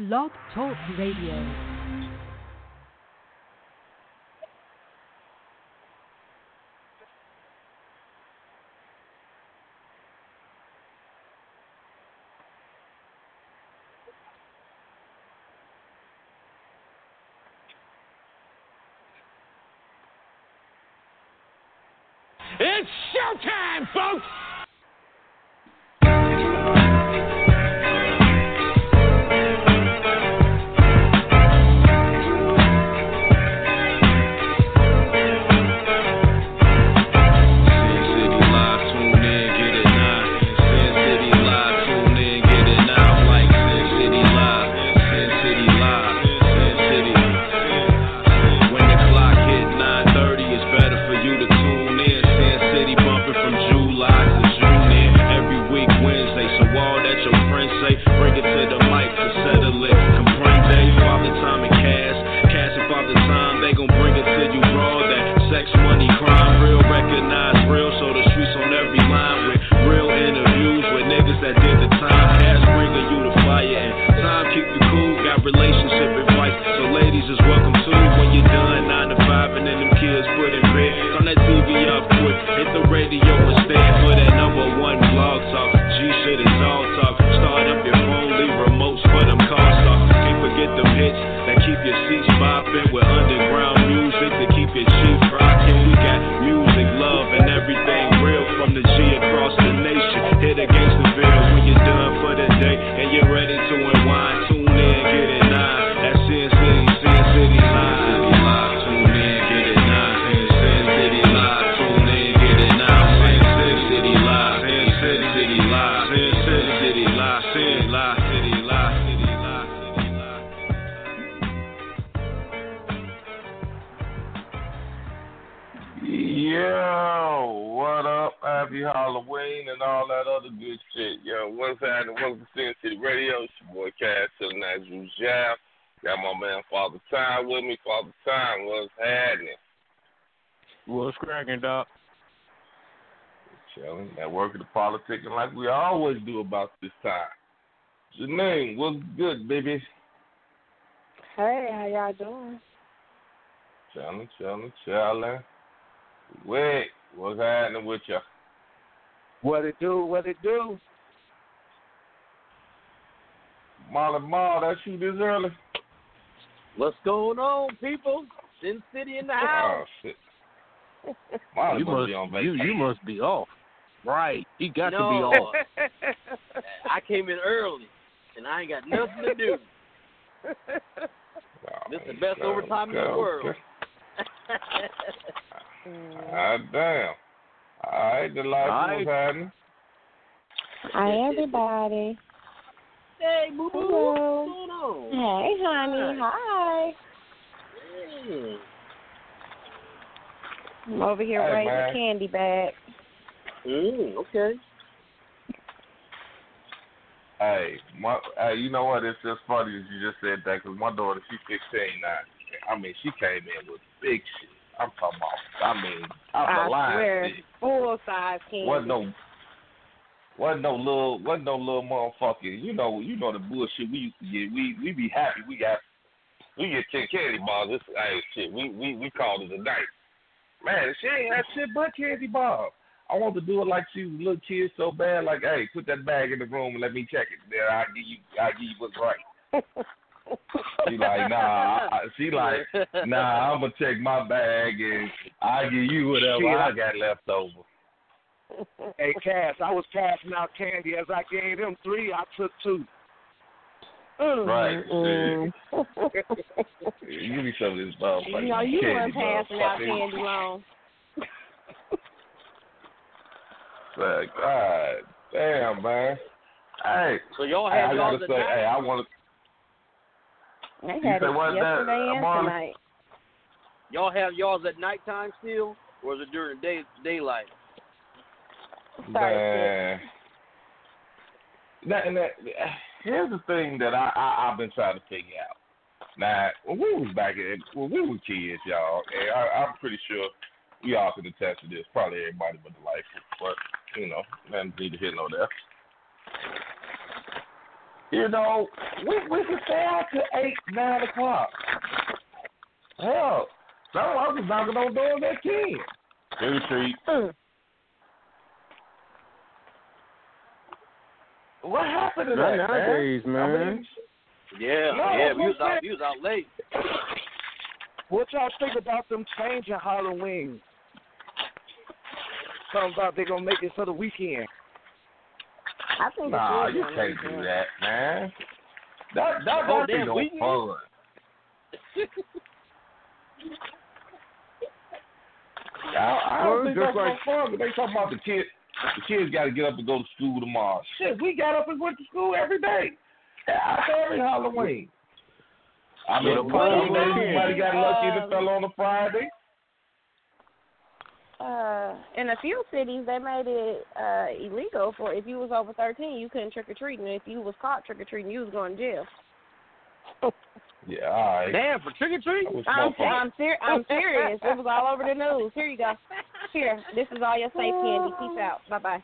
Blog Talk Radio. It's showtime, folks! Politicking like we always do about this time. Janine, what's good, baby? Hey, how y'all doing? Chillin'. Wait, what's happening with you? What it do? Molly, that's you this early? What's going on, people? Sin City in the house. Oh, shit. Molly must be on vacation. You must be off. Right, he got to be on. I came in early, and I ain't got nothing to do. This is the best overtime in the world. Damn. All right, the light is happening. Hi, everybody. Hey, boo-boo. Hello. What's going on? Hey, honey. Hi. Hey. I'm over here writing a candy bag. Okay. Hey, you know what? It's just funny that you just said that because my daughter, she's 16 now. I mean, she came in with big shit. I'm talking about, I swear, full size candy. Wasn't no little motherfucker. You know the bullshit we used to get. We be happy we get 10 candy bars. This shit. We called it a night. Man, she ain't had shit but candy bars. I want to do it like she was a little kid so bad, like, hey, put that bag in the room and let me check it. Then I'll give you what's right. She like, nah, I'm going to check my bag and I'll give you whatever I got left over. Hey, Cass, I was passing out candy. As I gave them 3, I took 2. Right. Give me some of this motherfucking you candy, weren't passing out candy long. Like, God damn, man. Hey, so y'all had y'all the night? Hey, I want to. They had it yesterday and tonight. Y'all have y'all's at nighttime still, or is it during daylight? Sorry. Here's the thing that I've been trying to figure out. Now, when we was back in, when we were kids, y'all, and I'm pretty sure we all could attest to this. Probably everybody but the life, but you know, nothing neither here nor there. You know, we could stay out till 8, 9 o'clock. Hell, so I was knocking on doors at 10. New treat. What happened to that, nowadays, man? I mean, yeah, we was out late. What y'all think about them changing Halloween? Something about they gonna make it for the weekend. I think you can't do that, man. That whole thing was fun. I don't think that's no fun. But they talking about the kids. The kids got to get up and go to school tomorrow. Shit, we got up and went to school every day. Every Halloween. I mean, somebody got lucky that fell on a Friday. In a few cities, they made it illegal for if you was over 13, you couldn't trick or treat, and if you was caught trick or treating, you was going to jail. Yeah, all right. Damn, for trick or treating? I'm serious. It was all over the news. Here you go. Here, this is all your safe candy. Peace out. Bye bye.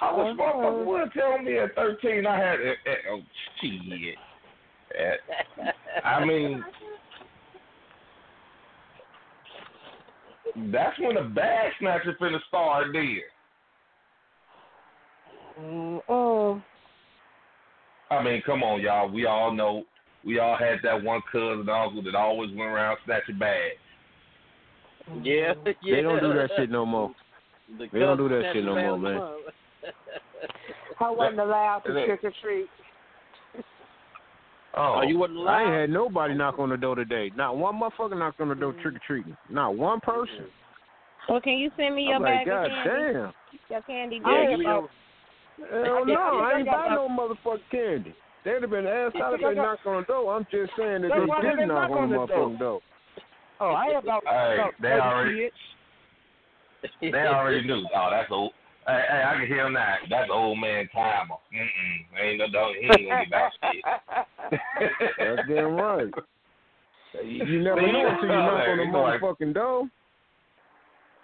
I wish motherfucker would tell me at 13 I had oh shit. I mean, that's when the bag snatcher finna start there. Oh. I mean, come on, y'all. We all know. We all had that one cousin uncle that always went around snatching bags. Yeah. They don't do that shit no more. They don't do that shit no more, man. I wasn't allowed to trick or treat. Oh, you wasn't allowed? I ain't had nobody knock on the door today. Not one motherfucker knocked on the door trick or treating. Not one person. Well, can you send me your bag of candy? God damn. Your candy bag. Hell no, I ain't buy no motherfucking candy. They'd have been asked out if they knocked on the door. I'm just saying that they didn't knock on the motherfucking door. Oh, I have about kids. They already knew. Oh, that's old. Hey, I can hear them now. That's old man timer. Ain't no dog. He ain't gonna get back shit. That's damn right. You never know until you knock on the motherfucking door.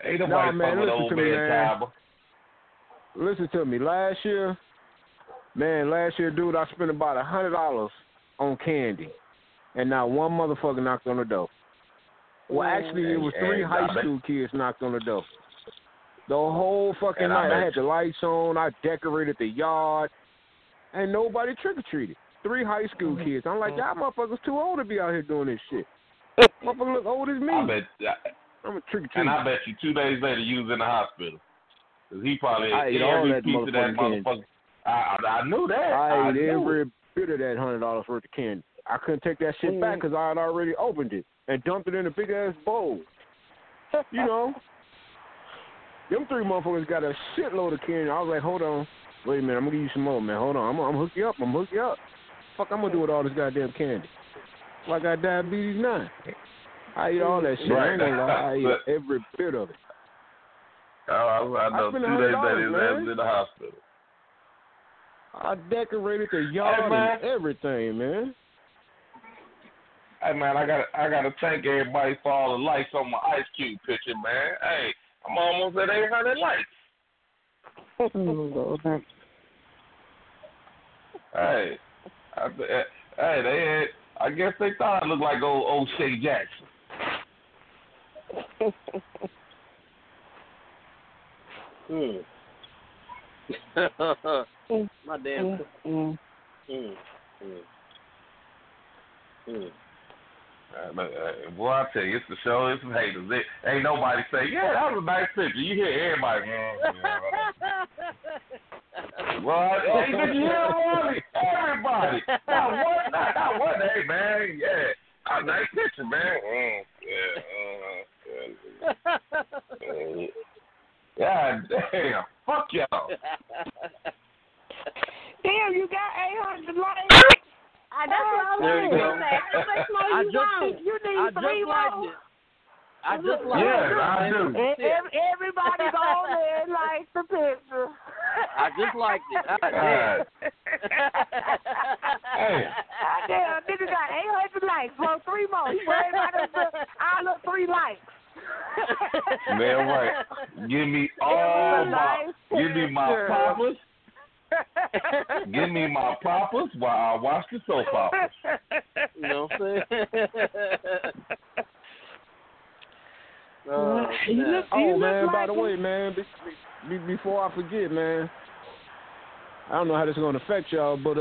Ain't nobody fucking old man timer. Listen to me. Last year, dude, I spent about $100 on candy, and not one motherfucker knocked on the door. Well, actually, it was 3 high school kids knocked on the door. The whole fucking night, I had the lights on. I decorated the yard, and nobody trick or treated. 3 high school kids. I'm like, y'all motherfuckers too old to be out here doing this shit. Motherfucker look old as me. I'm a trick or treater. And I bet you 2 days later, you was in the hospital. He probably ate all that piece of that motherfucker. I knew that. I ate every bit of that $100 worth of candy. I couldn't take that shit back because I had already opened it and dumped it in a big ass bowl. You know, them 3 motherfuckers got a shitload of candy. I was like, hold on, wait a minute, I'm gonna give you some more, man. Hold on, I'm gonna hook you up. Fuck, I'm gonna do with all this goddamn candy. Well, I got diabetes now. I eat all that shit. Right. I eat every bit of it. I know. 2 days later, he was in the hospital. I decorated the yard and everything, man. Hey, man, I gotta thank everybody for all the likes on my Ice Cube picture, man. Hey, I'm almost at 800 likes. Hey, I guess they thought I looked like old Shea Jackson. My damn. Boy, I tell you, it's the show. It's some haters. It ain't nobody say, yeah, that was a nice picture. You hear everybody. Well, hey, did you hear everybody? Not one. Hey, man, yeah, a nice picture, man. Yeah. God damn. Fuck y'all. Damn, you got 800 likes. That's what I was going to say. It's like, no, you need three more. I just like it. I do. Everybody go on there and like the picture. I just liked it. Hey. Damn, nigga got 800 likes. Well, three more. He worried about I look three likes. Man, right. Give me all my papas. Give me my papas while I watch the soap operas. You know what I'm saying? By the way, before I forget, man, I don't know how this is going to affect y'all, but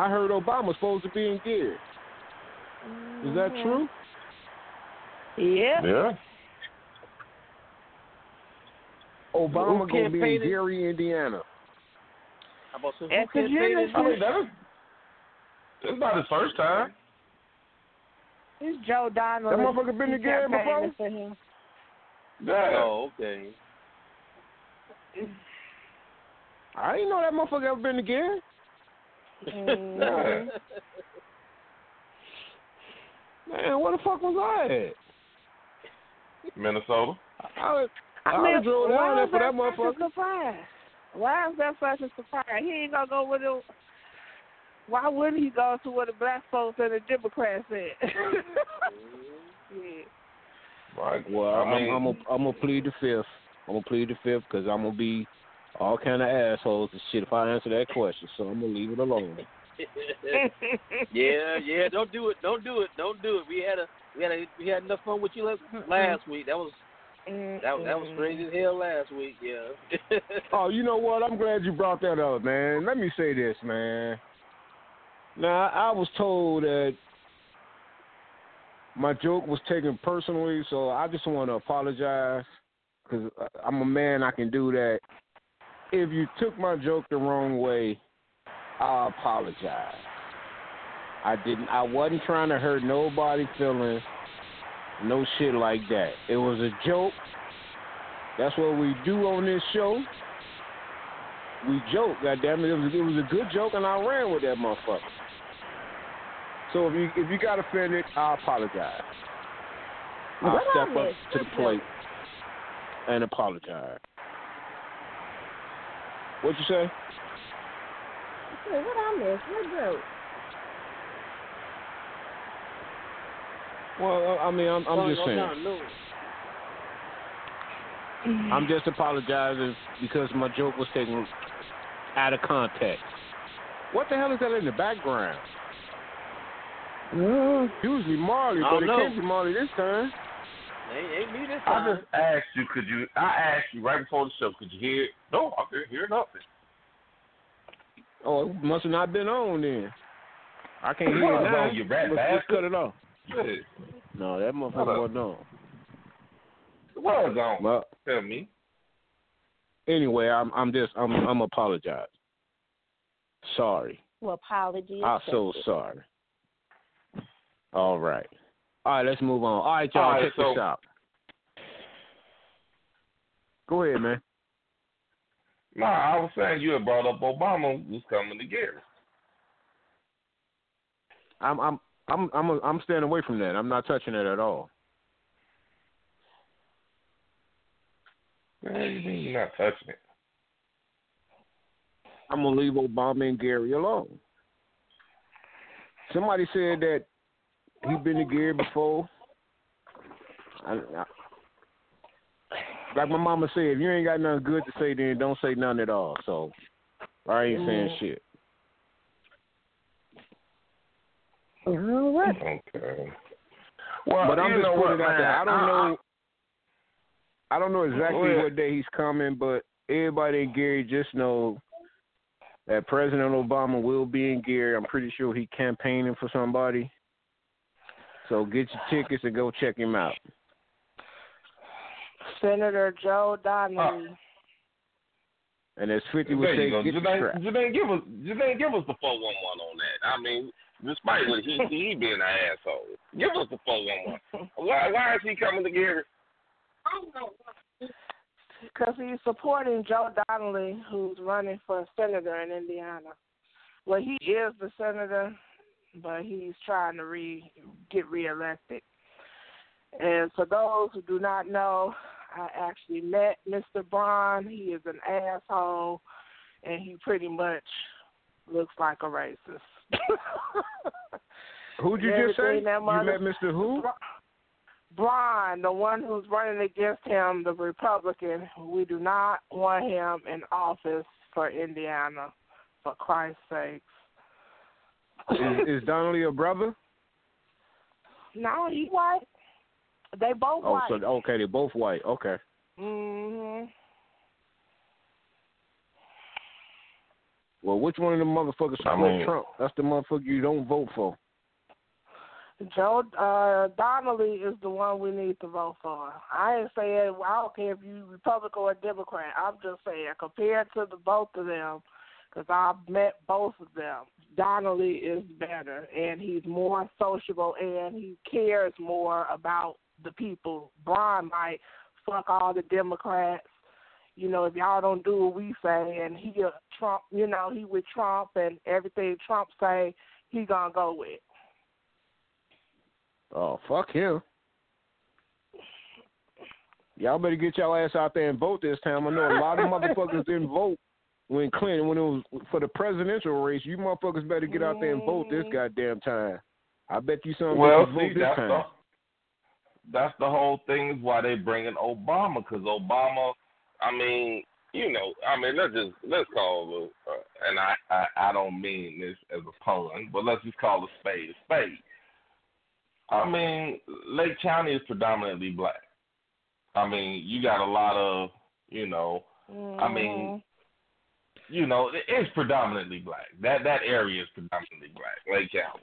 I heard Obama's supposed to be in Gary. Is that true? Yeah. Obama going to be in Gary, Indiana. That's not his first time. It's Joe Donnelly. That motherfucker been to Gary before? Oh, okay. I didn't know that motherfucker ever been to Gary. Mm-hmm. Man, where the fuck was I at? Minnesota. I drove down there for that motherfucker. Why is that such a surprise? He ain't gonna go with it. Why wouldn't he go to where the black folks and the Democrats at? Right. Well, I'm gonna plead the fifth. I'm gonna plead the fifth because I'm gonna be all kind of assholes and shit if I answer that question. So I'm gonna leave it alone. Yeah. Don't do it. We had enough fun with you last week. That was crazy as hell last week. Yeah. Oh, you know what? I'm glad you brought that up, man. Let me say this, man. Now, I was told that my joke was taken personally, so I just want to apologize because I'm a man, I can do that. If you took my joke the wrong way, I apologize. I wasn't trying to hurt nobody's feelings, no shit like that. It was a joke. That's what we do on this show. We joke, goddammit. It was a good joke, and I ran with that motherfucker. So if you got offended, I apologize. I'll step up to the plate and apologize. What'd you say? I said, what I missed? What joke? Well, I mean, I'm just saying. I'm just apologizing because my joke was taken out of context. What the hell is that in the background? Usually Marley, but it can't be Marley this time. Ain't me this time. I just asked you, I asked you right before the show, could you hear it? No, I couldn't hear nothing. Oh, it must have not been on then. I can't hear it now. You rat bastard. Let's cut it off. Good. No, that motherfucker wasn't on. It was on. Well, tell me. Anyway, I'm apologize. Sorry. Well, apologies. I'm so sorry. All right, let's move on. All right, y'all, check this out. Go ahead, man. Nah, I was saying you had brought up Obama was coming to Gary. I'm staying away from that. I'm not touching it at all. You're not touching it. I'm gonna leave Obama and Gary alone. Somebody said that he's been to Gary before. Like my mama said, if you ain't got nothing good to say, then don't say nothing at all. So I ain't saying shit. What? Okay. Well, but I'm just putting it out there. I don't know exactly what day he's coming, but everybody in Gary just know that President Obama will be in Gary. I'm pretty sure he's campaigning for somebody. So get your tickets and go check him out. Senator Joe Donnelly. And as 50 would say, get the trap. You didn't give us the 411 on that. I mean, despite what he being an asshole, give us the 411. Why is he coming to Gary? Because he's supporting Joe Donnelly, who's running for senator in Indiana. Well, he is the senator, but he's trying to get reelected. And for those who do not know, I actually met Mr. Braun. He is an asshole, and he pretty much looks like a racist. Who'd you just say? You met Mr. who? Braun, the one who's running against him, the Republican. We do not want him in office for Indiana, for Christ's sakes. Is Donnelly a brother? No, he white. They both white. So, okay, they both white. Okay. Mm-hmm. Well, which one of the motherfuckers support Trump? That's the motherfucker you don't vote for. Joe Donnelly is the one we need to vote for. I ain't saying, I don't care if you Republican or Democrat. I'm just saying, compared to the both of them, because I've met both of them, Donnelly is better, and he's more sociable, and he cares more about the people. Braun might fuck all the Democrats. You know, if y'all don't do what we say, and he with Trump, and everything Trump say, he gonna go with. Oh, fuck him. Y'all better get y'all ass out there and vote this time. I know a lot of motherfuckers didn't vote when Clinton, when it was for the presidential race. You motherfuckers better get out there and vote this goddamn time. I bet you some people vote this time. That's the whole thing is why they bringing Obama, because Obama, let's call it, and I don't mean this as a pun, but let's just call a spade a spade. Lake County is predominantly black. You got a lot of, it's predominantly black. That area is predominantly black, Lake County.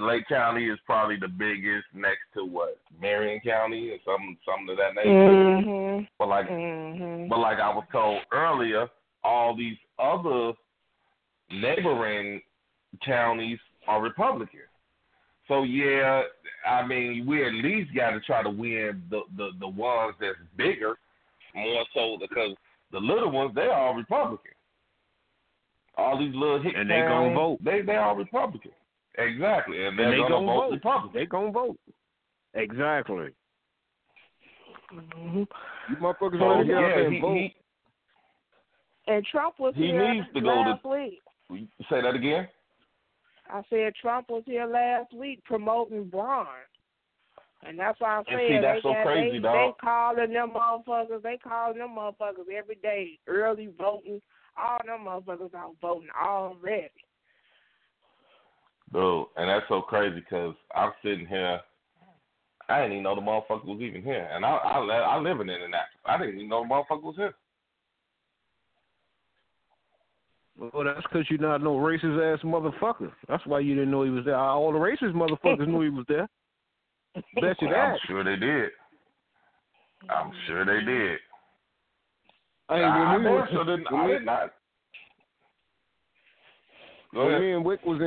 Lake County is probably the biggest next to what? Marion County or something of that nature. Mm-hmm. But like I was told earlier, all these other neighboring counties are Republican. So, yeah, we at least got to try to win the ones that's bigger, more so because the little ones, they're all Republican. All these little hick and they going to vote. They all Republican. Exactly. And they're going to vote Republican. They're going to vote. Exactly. Mm-hmm. You motherfuckers want to get out there and vote. And Trump was here last week. Say that again? I said Trump was here last week promoting Braun. And that's why I'm saying they calling them motherfuckers every day, early voting. All them motherfuckers out voting already. Dude, and that's so crazy because I'm sitting here. I didn't even know the motherfucker was even here. And I live in Indianapolis. I didn't even know the motherfucker was here. Well, that's because you're not no racist ass motherfucker. That's why you didn't know he was there. All the racist motherfuckers knew he was there. Bet you that. I'm sure they did. When me and Wick was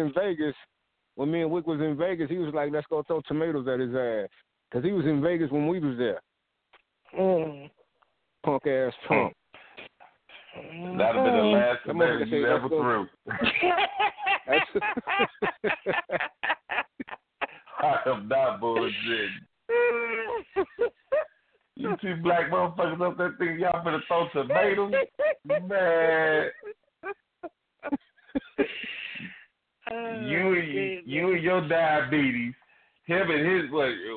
in Vegas, he was like, "Let's go throw tomatoes at his ass," because he was in Vegas when we was there. Punk ass Trump. That would have been the last event you ever threw. I am not bullshit. You two black motherfuckers up that thing, y'all better throw tomatoes? Man. You and your diabetes. Him and his,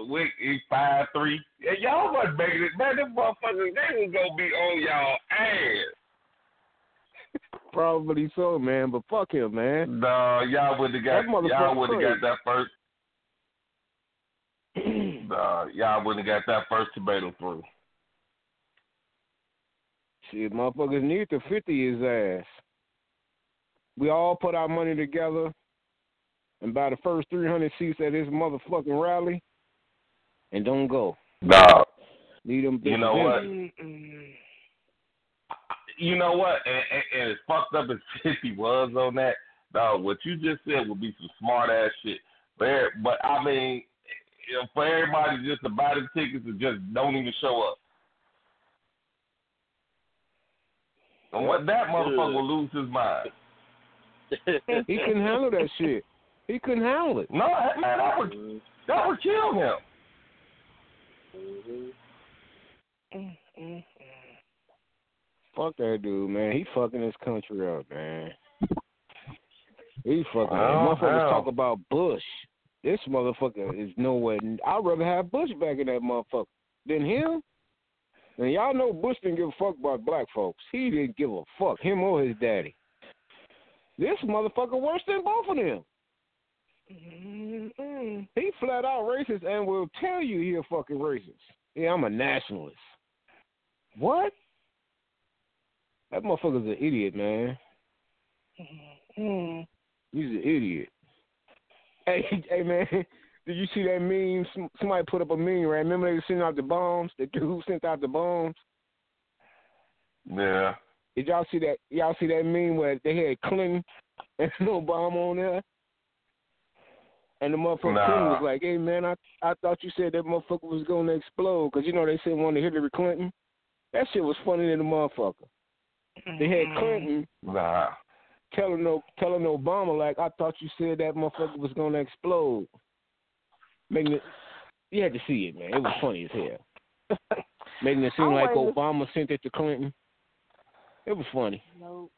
Wick, he's 5'3". Y'all wasn't making it. Man, them motherfuckers, they was going to be on y'all ass. Probably so, man, but fuck him, man. No, y'all wouldn't have got that first tomato through. Shit, motherfuckers need to 50 his ass. We all put our money together, and buy the first 300 seats at his motherfucking rally, and don't go. Nah. Need them big. You know what? You know what? And as fucked up as 50 was on that, dog, what you just said would be some smart-ass shit. But for everybody just to buy the tickets and just don't even show up. And what that motherfucker will lose his mind. He couldn't handle that shit. He couldn't handle it. No, man, that would kill him. Fuck that dude, man. He fucking his country up, man. He fucking motherfuckers talk about Bush. This motherfucker is nowhere. I'd rather have Bush back in that motherfucker than him. And y'all know Bush didn't give a fuck about black folks. He didn't give a fuck, him or his daddy. This motherfucker worse than both of them. Mm-hmm. He flat out racist and will tell you he a fucking racist. Yeah, I'm a nationalist. What? That motherfucker's an idiot, man. Mm-hmm. He's an idiot. Hey, man, did you see that meme? Somebody put up a meme, right? Remember they were sending out the bombs? The dude who sent out the bombs? Yeah. Did y'all see that? Y'all see that meme where they had Clinton and Obama on there? And the motherfucker Clinton was like, hey, man, I thought you said that motherfucker was going to explode because, you know, they said one to Hillary Clinton. That shit was funny than the motherfucker. They had Clinton telling Obama, like, I thought you said that motherfucker was going to explode. Making it, you had to see it, man. It was funny as hell. Making it seem like Obama sent it to Clinton. It was funny. Nope.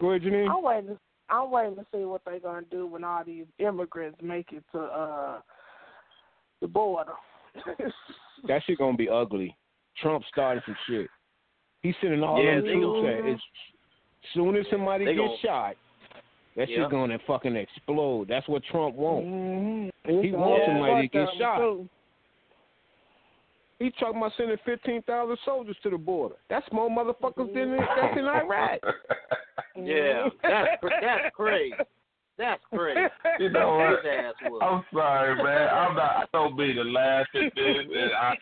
Go ahead, Janine. I'm waiting to see what they're going to do when all these immigrants make it to the border. That shit going to be ugly. Trump started some shit. He's sending all those troops at. As soon as somebody gets shot, that shit going to fucking explode. That's what Trump wants. Mm-hmm. He wants somebody to get shot. Too. He talking about sending 15,000 soldiers to the border. That's more motherfuckers than that's in Iraq. Yeah, that's crazy. That's crazy. You know what? I'm sorry, man. I don't be the last at this. And I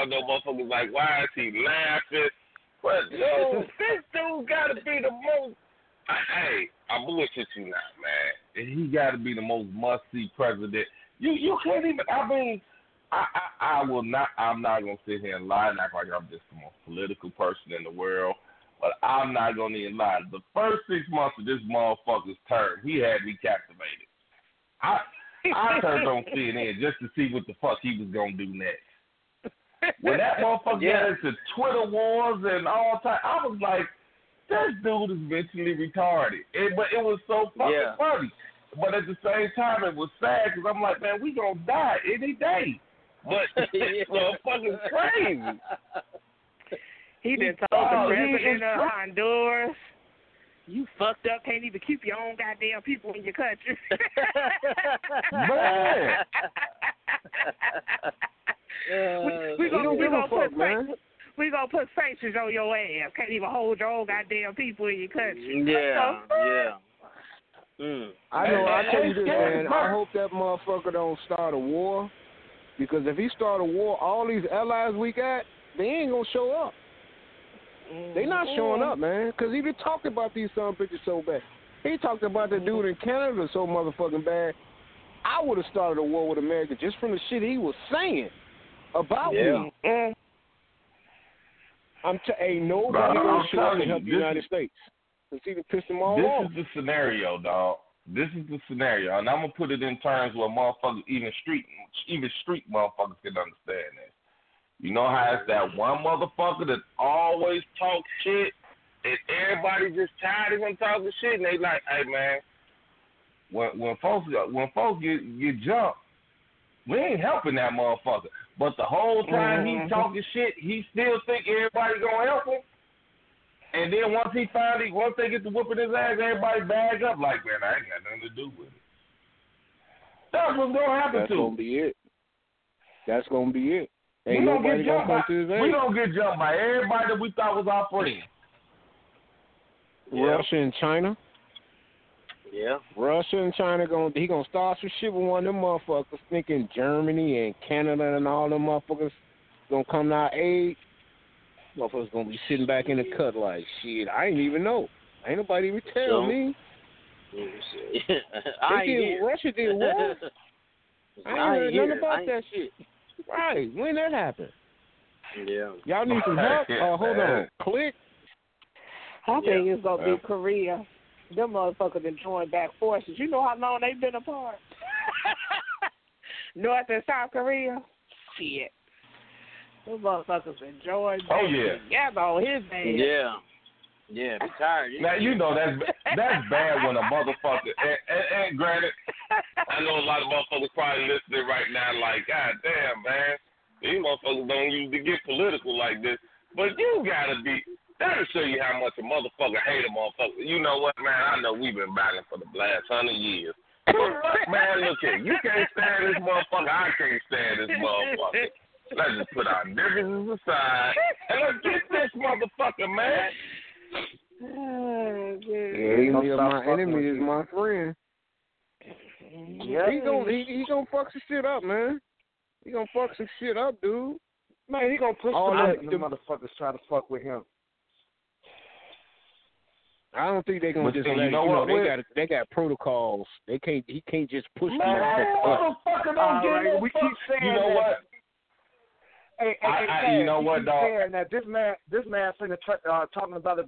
don't know motherfuckers like, why is he laughing? But, yo, this dude got to be the most. Hey, I bullshit you not, man. He got to be the most must-see president. You can't even, I mean, I will not, I'm not going to sit here and lie and act like I'm just the most political person in the world. But I'm not going to even lie. The first 6 months of this motherfucker's term, he had me captivated. I turned on CNN just to see what the fuck he was going to do next. When that motherfucker got into Twitter wars and all time, I was like, this dude is mentally retarded. But it was so fucking funny. But at the same time, it was sad because I'm like, man, we going to die any day. But it's fucking crazy. He done told the president of Honduras, you fucked up, can't even keep your own goddamn people in your country. Man. We're going to put sanctions on your ass. Can't even hold your own goddamn people in your country. Yeah, yeah. Mm. I tell you this, man. I hope that motherfucker don't start a war. Because if he start a war, all these allies we got, they ain't going to show up. They not showing up, man, because he been talking about these son bitches so bad. He talked about the dude in Canada so motherfucking bad. I would have started a war with America just from the shit he was saying about me. Ain't nobody going to show up and help the United States. Because he done pissed them all off. This is the scenario, dog. This is the scenario, and I'm going to put it in terms where motherfuckers, even street motherfuckers can understand this. You know how it's that one motherfucker that always talks shit and everybody just tired of him talking shit and they like, hey, man, when folks get jumped, we ain't helping that motherfucker. But the whole time he's talking shit, he still think everybody gonna help him. And then once they get to whooping his ass, everybody bag up like, man, I ain't got nothing to do with it. That's what's gonna happen to him. That's gonna be it. We don't get jumped by everybody that we thought was our friend. Russia and China. Yeah. Russia and China gonna start some shit with one of them motherfuckers, thinking Germany and Canada and all them motherfuckers gonna come to our aid. Motherfuckers gonna be sitting back in the cut like, shit, I ain't even know. Ain't nobody even tell me. Russia did what? I ain't heard nothing about that shit. Right, when that happened? Yeah. Y'all need some help? Hold on. Click. I think it's going to be Korea. them motherfuckers that joined back forces. You know how long they've been apart? North and South Korea? Shit. Those motherfuckers been joined back together on his ass. Yeah. Yeah, be tired. Now, you know, that's bad when a motherfucker, and granted, I know a lot of motherfuckers probably listening right now like, God damn, man, these motherfuckers don't usually get political like this. But you gotta be, that'll show you how much a motherfucker hate a motherfucker. You know what, man, I know we've been battling for the last 100 years. But, man, look here, you can't stand this motherfucker, I can't stand this motherfucker. Let's just put our differences aside and let's get this motherfucker, man. Oh, the enemy of my enemy is my friend. Yeah. He gonna fuck some shit up, man. He gonna fuck some shit up, dude. Man, he gonna push all that. The motherfuckers try to fuck with him. I don't think they gonna but just let him know. They got protocols. He can't just push. Man, motherfucker, don't get it. We keep saying you know that. What? Hey, you know what, dog? Now, this man talking about if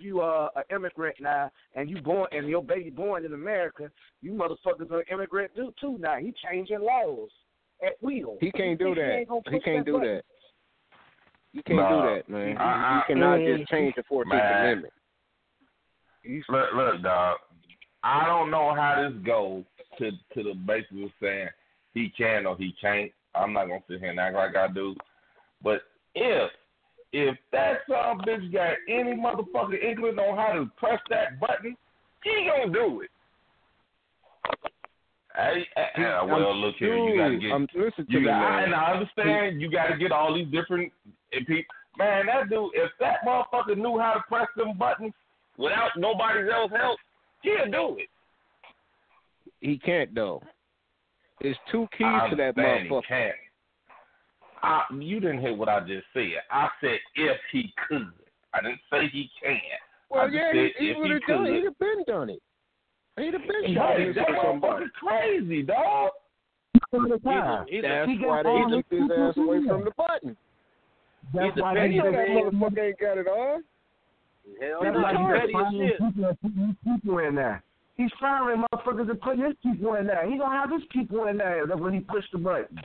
you an immigrant now and you born and your baby born in America, you motherfuckers are an immigrant too now. He changing laws at will. He can't do that. He can't do that. You can't do that, man. You cannot just change the 14th Amendment. Look, dog. I don't know how this goes to the basis of saying he can or he can't. I'm not going to sit here and act like I do. But if that son of a bitch got any motherfucking inkling on how to press that button, he going to do it. Well, look here. You got to get. I understand you got to get all these different people. Man, that dude, if that motherfucker knew how to press them buttons without nobody else's help, he'll do it. He can't, though. There's two keys to that motherfucker. You didn't hear what I just said. I said if he could. I didn't say he can. Well, yeah, he would have done it. He'd have been done it. He'd have been done it. That motherfucker's crazy, dog. That's why they took his ass away from the button. That's why they motherfucker ain't got it on. Hell no, he's petty as shit. In there. He's firing motherfuckers and putting his people in there. He's going to have his people in there when he pushed the button.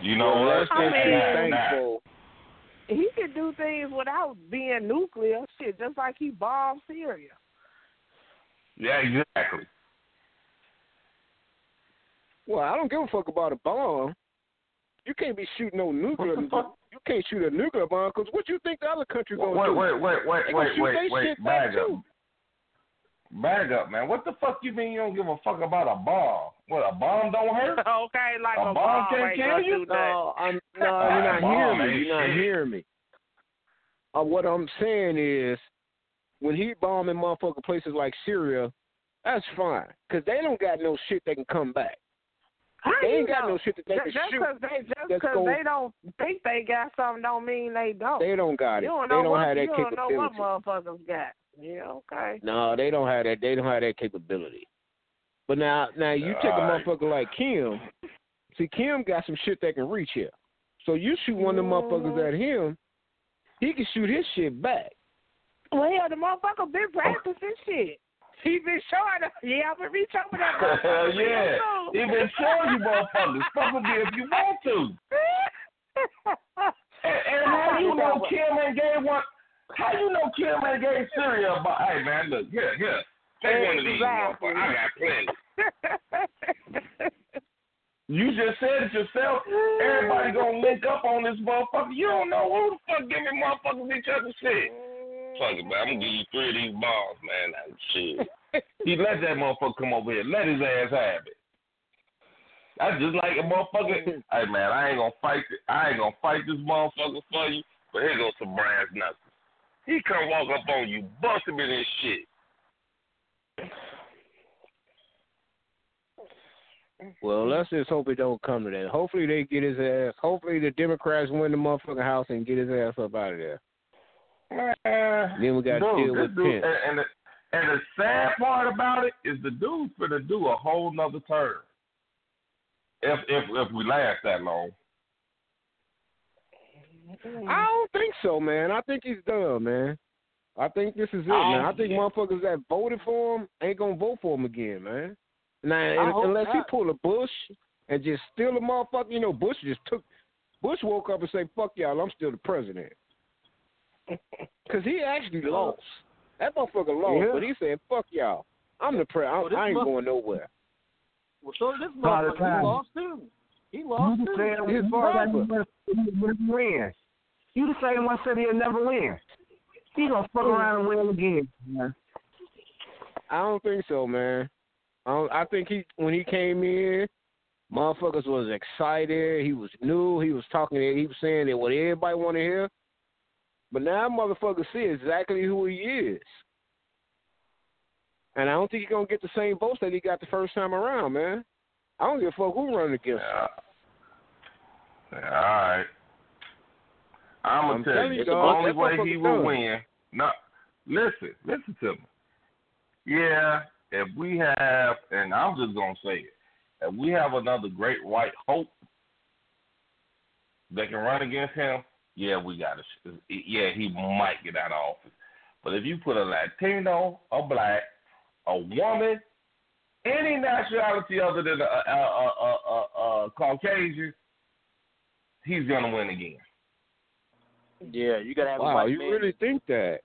You know what? I mean, he could do things without being nuclear shit, just like he bombed Syria. Yeah, exactly. Well, I don't give a fuck about a bomb. You can't be shooting no nuclear. You can't shoot a nuclear bomb because what you think the other country going to do? Wait. Back up, man. What the fuck you mean you don't give a fuck about a bomb? What, a bomb don't hurt? Okay, like a bomb can't kill you? No, you're not hearing me. What I'm saying is when he bombing motherfucking places like Syria, that's fine because they don't got no shit that can come back. They ain't got no shit that they can shoot. Just because they don't think they got something don't mean they don't. They don't got it. They don't have that capability. You don't know what motherfuckers got. Yeah, okay. No, they don't have that. They don't have that capability. But now you take a motherfucker like Kim. See, Kim got some shit that can reach here. So you shoot one of them motherfuckers at him, he can shoot his shit back. Well, yeah, the motherfucker been practicing shit. He been showing up. Yeah, I've been reach over that motherfucker. Hell yeah. He been showing you motherfuckers. Fuck with me if you want to. And how you know Kim ain't gave Syria about, hey, man, look, here. Take one of these motherfuckers. I got plenty. You just said it yourself. Everybody gonna link up on this motherfucker. You don't know who the fuck giving motherfuckers each other shit. Fuck it, man. I'm gonna give you 3 of these balls, man. That shit. He let that motherfucker come over here. Let his ass have it. That's just like a motherfucker. Hey, man, I ain't gonna fight this motherfucker for you. But here goes some brass knuckles. He come walk up on you, bust him in his shit. Well, let's just hope it don't come to that. Hopefully they get his ass. Hopefully the Democrats win the motherfucking house and get his ass up out of there. Then we got to deal with Pence. And the sad part about it is the dude's going to do a whole nother term. If we last that long. I don't think so, man. I think he's done, man. I think this is it, man. I think motherfuckers that voted for him ain't gonna vote for him again, man. Now, unless he pull a Bush and just steal a motherfucker, you know, Bush woke up and say, "Fuck y'all, I'm still the president," because he actually lost. That motherfucker lost, but he said, "Fuck y'all, I'm the president. I ain't going nowhere." Well, so this motherfucker lost too. He lost too. You the same one said he'll never win. He gonna fuck around and win again. Man. I don't think so, man. I think when he came in, motherfuckers was excited. He was new. He was talking. He was saying that what everybody want to hear. But now motherfuckers see exactly who he is. And I don't think he's going to get the same votes that he got the first time around, man. I don't give a fuck who running against him. Yeah, all right. I'm going to tell you, the only way he will win. No, listen to me. Yeah, if we have, and I'm just going to say it, if we have another great white hope that can run against him, yeah, we got to, yeah, he might get out of office. But if you put a Latino, a black, a woman, any nationality other than a Caucasian, he's going to win again. Yeah, you got to have a white man. Wow, you really think that?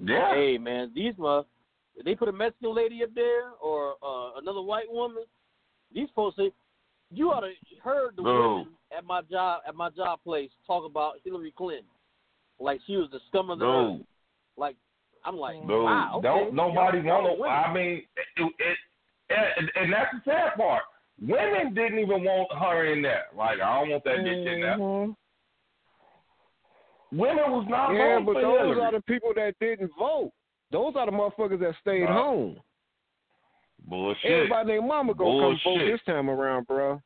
Yeah. Hey, man, these motherfuckers, they put a Mexican lady up there or another white woman. These folks say, you ought to heard the women at my job place talk about Hillary Clinton. Like she was the scum of the earth. Like I'm like, wow, okay. Don't nobody want to. I mean, and that's the sad part. Women didn't even want her in there. Like I don't want that bitch in there. Women was not voting for Hillary. Yeah, but those are the people that didn't vote. Those are the motherfuckers that stayed home. Bullshit. Everybody named Mama gonna come vote this time around, bro.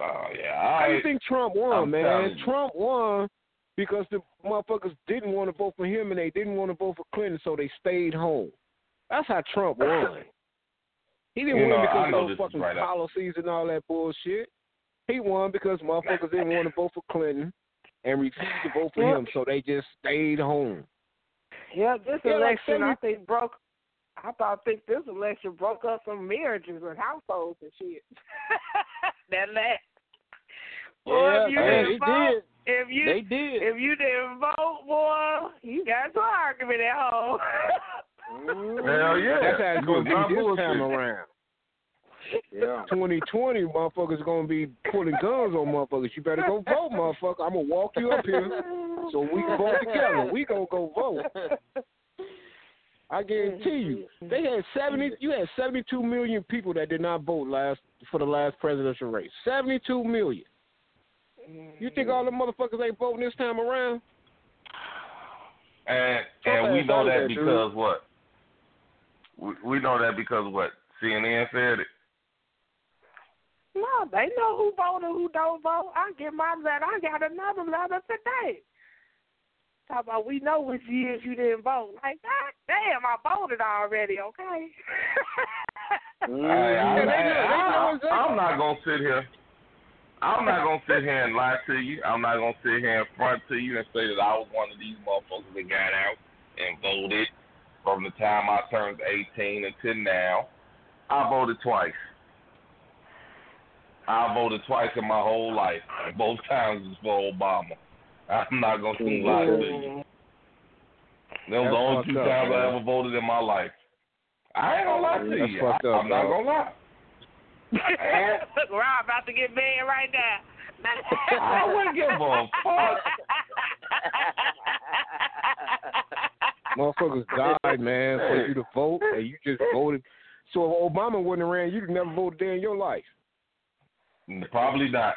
Oh, yeah. How do you think Trump won, man? Trump won because the motherfuckers didn't want to vote for him and they didn't want to vote for Clinton, so they stayed home. That's how Trump won. He didn't win because of those fucking policies and all that bullshit. He won because motherfuckers didn't want to vote for Clinton and refused to vote for him, so they just stayed home. Yeah, this election, like I think this election broke up some marriages and households and shit. That last. Well, if you didn't vote, boy, you got to argument at home. Hell yeah. That's how it's going to be this time around. Yeah. 2020, motherfuckers going to be pulling guns on motherfuckers. You better go vote, motherfucker. I'm going to walk you up here so we can vote together. We going to go vote. I guarantee you, they had 70. You had 72 million people that did not vote for the last presidential race. 72 million. You think all the motherfuckers ain't voting this time around? And we know that because what? We know that because what? CNN said it. No, they know who voted, who don't vote. I get my letter. I got another letter today. Talk about we know which year you didn't vote. Like, God damn, I voted already, okay? I'm not going to sit here and lie to you. I'm not going to sit here in front to you and say that I was one of these motherfuckers that got out and voted from the time I turned 18 until now. I voted twice. I voted twice in my whole life. Both times was for Obama. I'm not going to lie to you. That was the only two times I ever voted in my life. I ain't going to lie to you. I'm not going to lie. We're all about to get mad right now. I wouldn't give a fuck. Motherfuckers died, man, for you to vote, and you just voted. So if Obama wasn't around, you'd never vote a day in your life. Probably not.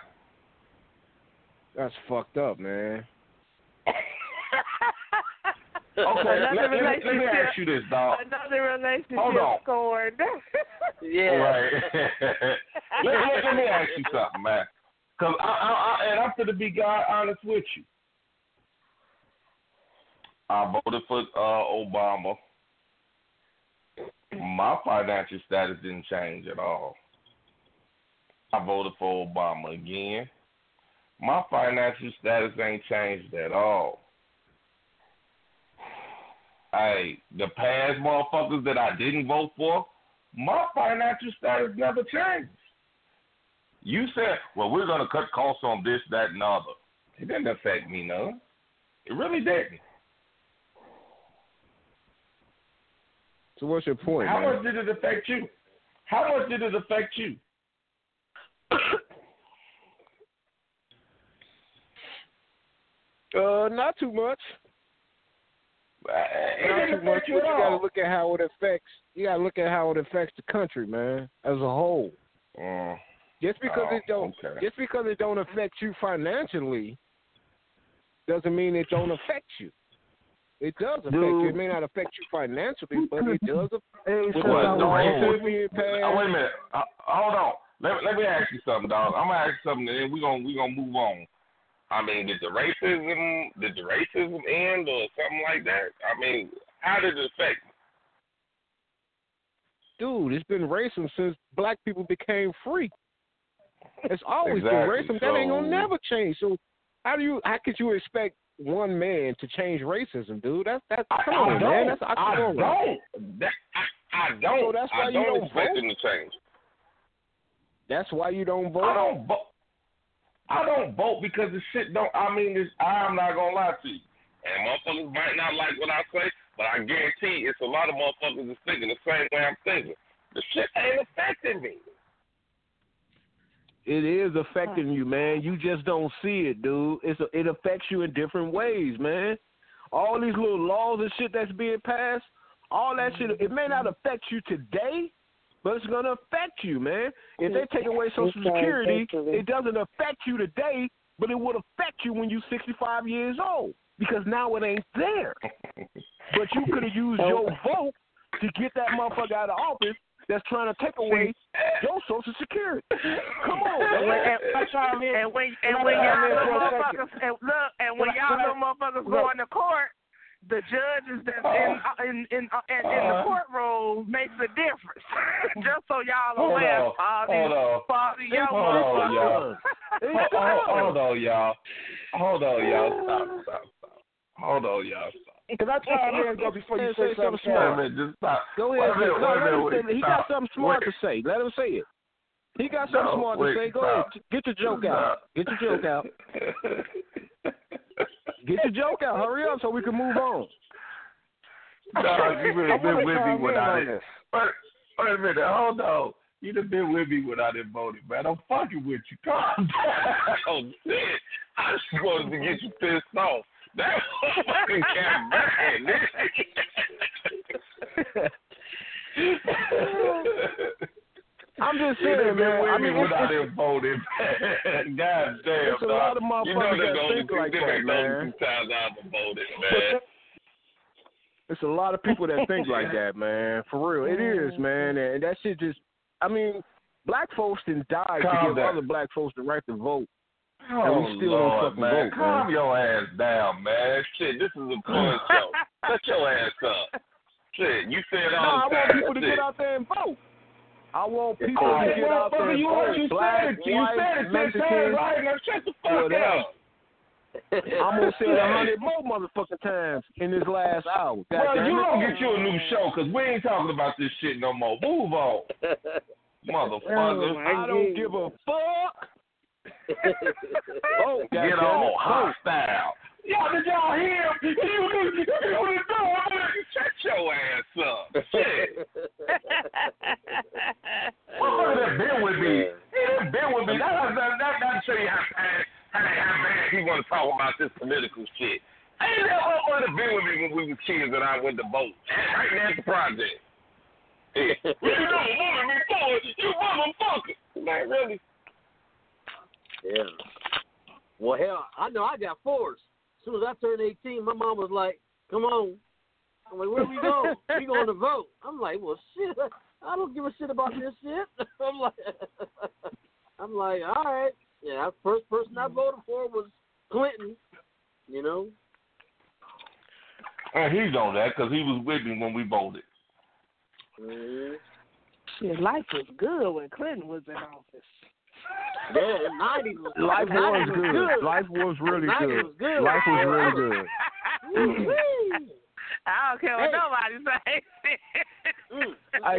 That's fucked up, man. Okay, let me ask you this, dog. Another relationship scored. Yeah. Right. let me ask you something, man. Because I'm going to be God honest with you. I voted for Obama. My financial status didn't change at all. I voted for Obama again. My financial status ain't changed at all. the past motherfuckers that I didn't vote for, my financial status never changed. You said, well, we're going to cut costs on this, that, and other. It didn't affect me, no. It really didn't. So what's your point? How much did it affect you? How much did it affect you? Not too much. Not too much. But you gotta look at how it affects. You gotta look at how it affects the country, man, as a whole. Just because it don't affect you financially, doesn't mean it don't affect you. It does affect you. It may not affect you financially, but it does affect you. Wait a minute. Hold on. Let me ask you something, dog. I'm gonna ask you something, and we're gonna move on. I mean, did the racism end or something like that? I mean, how did it affect me? Dude, it's been racism since black people became free. It's always been racism. So that ain't gonna never change. So how could you expect one man to change racism, dude? That's crazy, man. I don't. That's why you don't expect him to change. That's why you don't vote. I don't vote because the shit don't. I mean, I'm not gonna lie to you. And motherfuckers might not like what I say, but I guarantee it's a lot of motherfuckers that's thinking the same way I'm thinking. The shit ain't affecting me. It is affecting you, man. You just don't see it, dude. It affects you in different ways, man. All these little laws and shit that's being passed, all that shit, it may not affect you today, but it's going to affect you, man. If they take away Social Security, it doesn't affect you today, but it would affect you when you're 65 years old because now it ain't there. But you could have used your vote to get that motherfucker out of office that's trying to take away your Social Security. Come on, man. And when y'all little motherfuckers go into court, the judges that's in the courtroom makes a difference. Just so y'all aware, Hold on, y'all. Stop. Hold on, y'all. Because I tried to go before you say something smart. Go ahead. He got something smart to say. Let him say it. He got something smart to say. Go ahead. Get your joke out. Get your joke out. Hurry up so we can move on. No, you would have been with me when I didn't. Wait a minute. Hold on. You'd have been with me when I didn't vote it, man. I'm fucking with you. Calm down. Oh, shit. I just wanted to get you pissed off. That was fucking campaign. I'm just sitting, man. I mean, without them voting, man. God damn, dog. A lot of motherfuckers that think like that, man. It's a lot of people that think like that, man. For real, it is, man. And that shit just, I mean, black folks didn't die to give other black folks the right to vote. Oh, we still Lord, don't fucking man. Vote, calm man. Your ass down, man. Shit, this is a fun show. Shut your ass up. Shit, you said all the time. I want people to get out there and vote. I want people to get out there and vote. You black, said it. You said it. Mexican, right? Now shut the fuck up. I'm going to say it 100 more motherfucking times in this last hour. Well, you don't get you a new show because we ain't talking about this shit no more. Move on. Motherfucker. I don't give a fuck. Oh, get on hostile. Y'all, did y'all hear him? He was shut your ass up. Shit. Motherfucker that been with me. He done been with me. That show you how mad he want to talk about this political shit. Ain't that motherfucker that been with me when we were kids and I went to vote. Right now it's the project. Yeah. You don't want me forward, you motherfucker. Like, really? Yeah. Well, hell, I know I got forced. As soon as I turned 18, my mom was like, come on. I'm like, where we going? We going to vote. I'm like, well, shit, I don't give a shit about this shit. I'm like, all right. Yeah, first person I voted for was Clinton, you know. And he's on that because he was with me when we voted. Shit, life was good when Clinton was in office. Yeah, life was really good. Life was really good. I don't care what nobody say.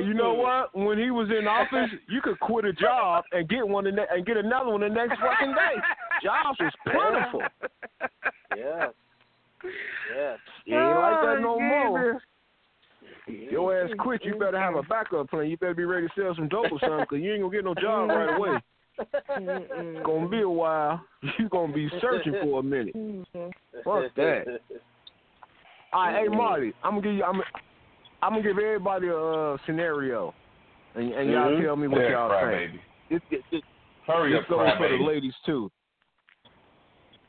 You know what? When he was in office, you could quit a job and get one and get another one the next fucking day. Jobs was plentiful. Yes. Yes. You ain't like that no more. Your ass quit, you better have a backup plan. You better be ready to sell some dope or something, because you ain't going to get no job right away. It's going to be a while. You're going to be searching for a minute. Fuck that. All right, hey, Marty, I'm gonna give everybody a scenario, and y'all tell me what y'all think. Hurry up, crybaby. This goes for the ladies, too.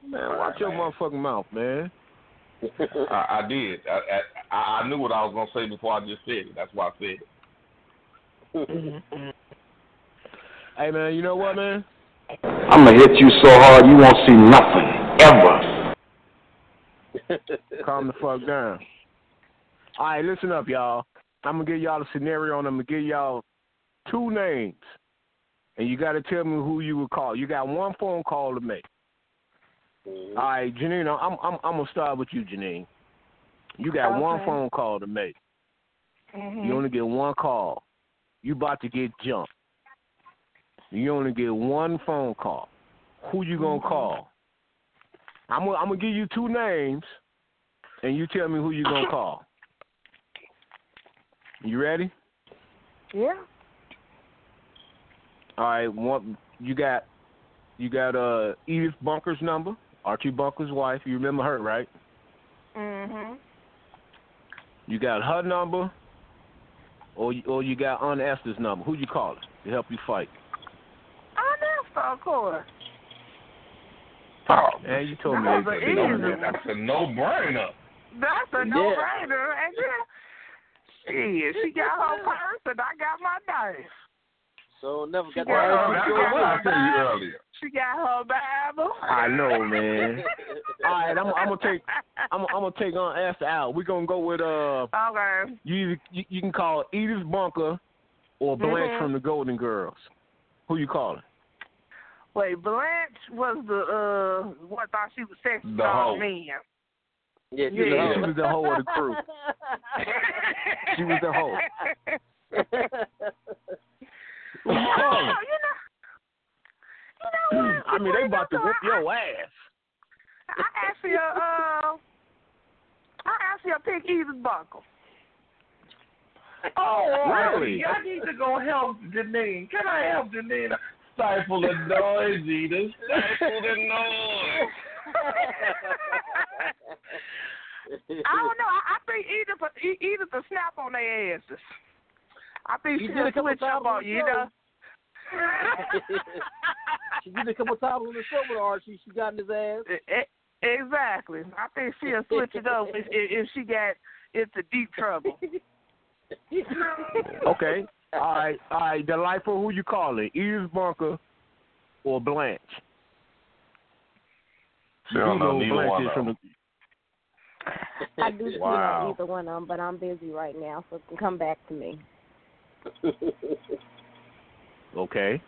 Man, watch your motherfucking mouth, man. I did. I knew what I was going to say before I just said it. That's why I said it. Hey, man, you know what, man? I'm going to hit you so hard you won't see nothing, ever. Calm the fuck down. All right, listen up, y'all. I'm going to give y'all the scenario, and I'm going to give y'all two names. And you got to tell me who you would call. You got one phone call to make. All right, Janine, I'm going to start with you, Janine. You got one phone call to make. You only get one call. You about to get jumped. You only get one phone call. Who you going to call? I'm going to give you two names, and you tell me who you going to call. You ready? Yeah. All right, you got Edith Bunker's number. Archie Bunker's wife, you remember her, right? Mm-hmm. You got her number, or you got Aunt Esther's number. Who you calling to help you fight? Aunt Esther, of course. Oh, man, you told me that's a no-brainer. That's a no-brainer, and she got her purse, and I got my knife. So never got that. She got her Bible. I know, man. All right, I'm gonna take Aunt Esther out. We're gonna go with okay. You can call Edith Bunker or Blanche from the Golden Girls. Who you calling? Wait, Blanche was the one thought she was sexy on men. Yeah, she was the hoe of the crew. She was the hoe. Well, you know what? I mean, they about to whip your ass. I actually pick Edith Buckle. Oh, really? I need to go help Janine. Can I help Janine? Stifle the noise, Edith. Stifle the noise. I don't know. I think Edith will snap on their asses. I think she did a couple times on you, know. She did a couple times on the show with Archie. She got in his ass. Exactly. I think she'll switch it up if she got into deep trouble. Okay. All right. Delightful. Who you calling? Edith Bunker or Blanche? I do see either one of them, but I'm busy right now, so come back to me. Okay.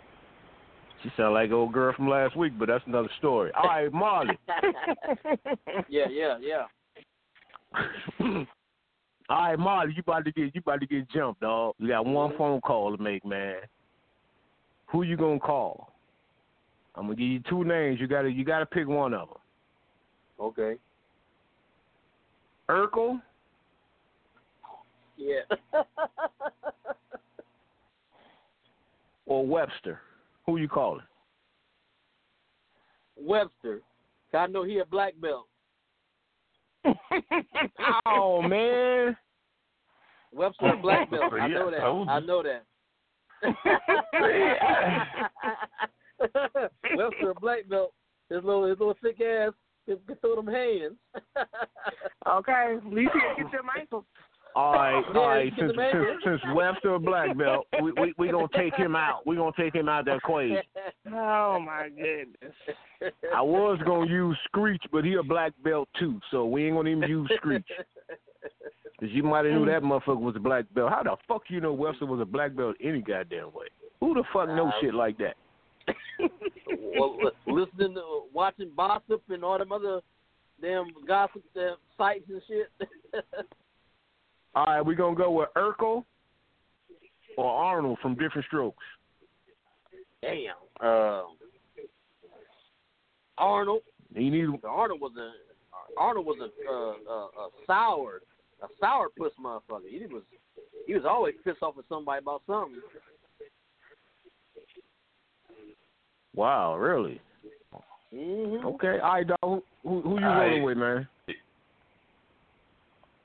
She sound like old girl from last week, but that's another story. All right, Marley. Yeah. All right, Marley, you about to get jumped, dog. You got one phone call to make, man. Who you gonna call? I'm gonna give you two names. You gotta pick one of them. Okay. Urkel. Yeah. Or Webster. Who you calling? Webster. I know he a black belt. Oh, man. Webster a black belt. I know that. Webster a black belt. His little thick ass can throw them hands. Okay. At least he can get them ankles. All right. Since Webster a black belt, we gonna take him out. We gonna take him out that equation. Oh my goodness! I was gonna use Screech, but he a black belt too, so we ain't gonna even use Screech. Cause you might have knew that motherfucker was a black belt. How the fuck you know Webster was a black belt any goddamn way? Who the fuck knows shit like that? Well, listening, watching Bossip and all them other damn gossip sites and shit. All right, we're going to go with Urkel or Arnold from Different Strokes. Damn. Arnold. Arnold was a sourpuss motherfucker. He was always pissed off at somebody about something. Wow, really? Mm-hmm. Okay, all right, dog. Who you rolling with, man?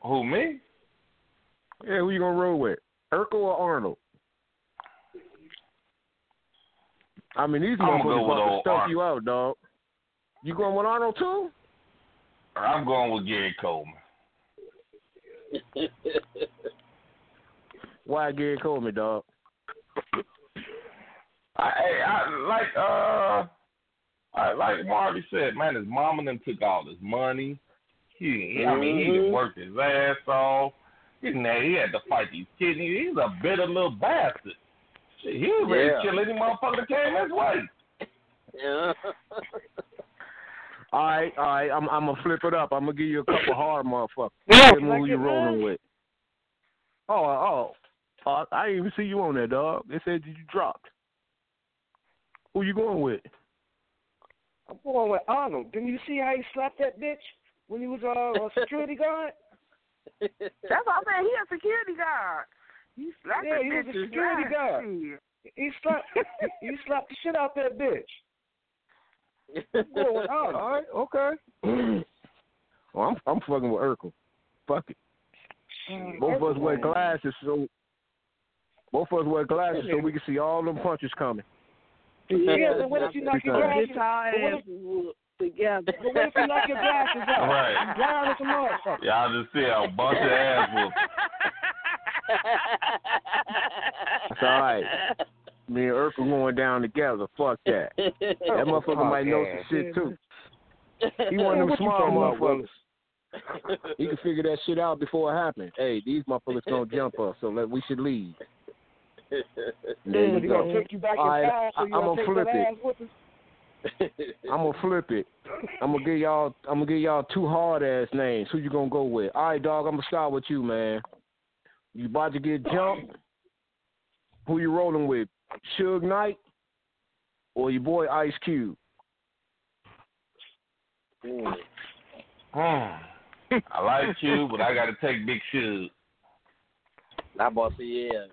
Who, me? Yeah, who you gonna roll with? Urkel or Arnold? I mean, these motherfuckers about to stuff you out, dog. You going with Arnold too? I'm going with Gary Coleman. Why Gary Coleman, dog? I like Marty said, man, his mom and them took all his money. He didn't work his ass off. He had to fight these kidneys. He's a bitter little bastard. Shit, he was ready to kill any motherfucker that came his way. Yeah. All right. I'm gonna flip it up. I'm gonna give you a couple hard motherfuckers. Tell me who you rolling with. Oh, I didn't even see you on there, dog. They said you dropped. Who you going with? I'm going with Arnold. Didn't you see how he slapped that bitch when he was a security guard? That's what I mean. He a security guard. He slapped that bitch. Yeah, he was a security guard. He slapped the shit out that bitch. I'm going with Arnold. All right, okay. Well, I'm fucking with Urkel. Fuck it. Both of us wear glasses so we can see all them punches coming. Yeah, but what if you knock your glasses out? But what if you knock your glasses out? Right. I'm blind as a motherfucker. Y'all just see a bunch of ass whoopers. It's all right. Me and Urkel going down together. Fuck that. That motherfucker might know some shit, too. He one of them small motherfuckers. He can figure that shit out before it happens. Hey, these motherfuckers gonna jump us, so we should leave. There you go. I'm gonna flip it. I'm gonna give y'all two hard ass names. Who you gonna go with? All right, dog. I'm gonna start with you, man. You about to get jumped. Who you rolling with? Suge Knight or your boy Ice Cube? I like Cube, but I gotta take Big Suge. Nah, bossy, yeah.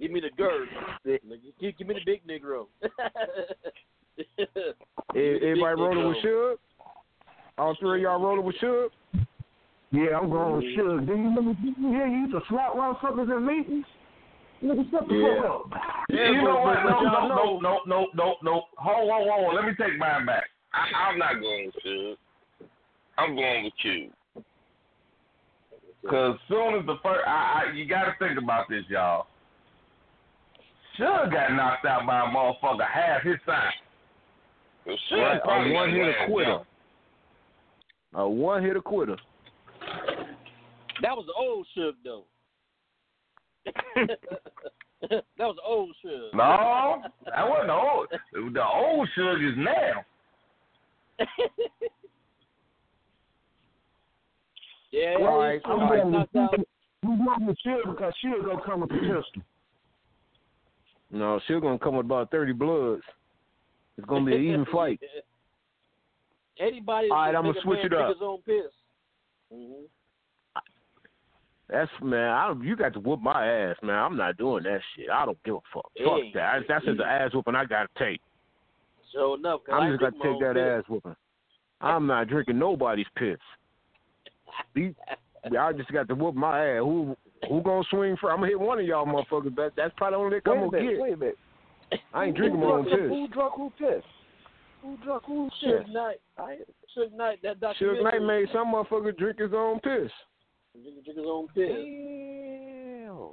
Give me the girl. Give me the big Negro. Everybody rolling with Suge? All three of y'all rolling with Suge? Yeah, I'm going with Suge. Did you used to slap around suckers in meetings? Nigga, shut the hell up. Yeah, you know what? No. Hold on. Let me take mine back. I'm not going with Suge. I'm going with Cube. Because soon as the first, you got to think about this, y'all. Suge got knocked out by a motherfucker half his size. Suge probably a one-hitter quitter. That was the old Suge, though. That was the old Suge. No, that wasn't old. The old Suge is now. Yeah, all right. I'm going with Suge because Suge gonna come with a pistol. No, Suge gonna come with about 30 bloods. It's gonna be an even fight. Anybody? All right, I'm gonna switch it up. Mm-hmm. That's man. You got to whoop my ass, man. I'm not doing that shit. I don't give a fuck. Fuck that. That's just an ass whooping I gotta take. Sure enough, I'm just gonna take that ass whooping. I'm not drinking nobody's piss. I just got to whoop my ass. Who gonna swing for? I'm gonna hit one of y'all motherfuckers. But that's probably only they come gonna get. Wait a minute. I ain't drinking my own piss. Who drunk who piss? Who drunk who piss? Suge Knight. That documentary. Suge Knight made some motherfucker drink his own piss. Drink his own piss. Damn.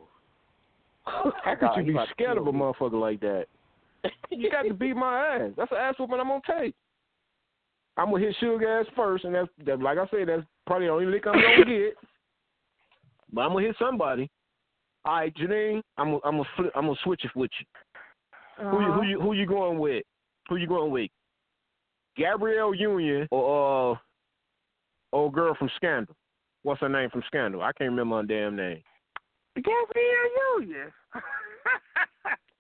How could you be scared of a motherfucker like that? You got to beat my ass. That's an ass whooping I'm gonna take. I'm gonna hit Suge ass first, and that's like I said, that's probably the only lick I'm gonna get. But I'm gonna hit somebody. All right, Janine, I'm gonna switch it with you. Uh-huh. Who you going with? Who you going with? Gabrielle Union or old girl from Scandal? what's her name from Scandal? I can't remember her damn name. Gabrielle Union.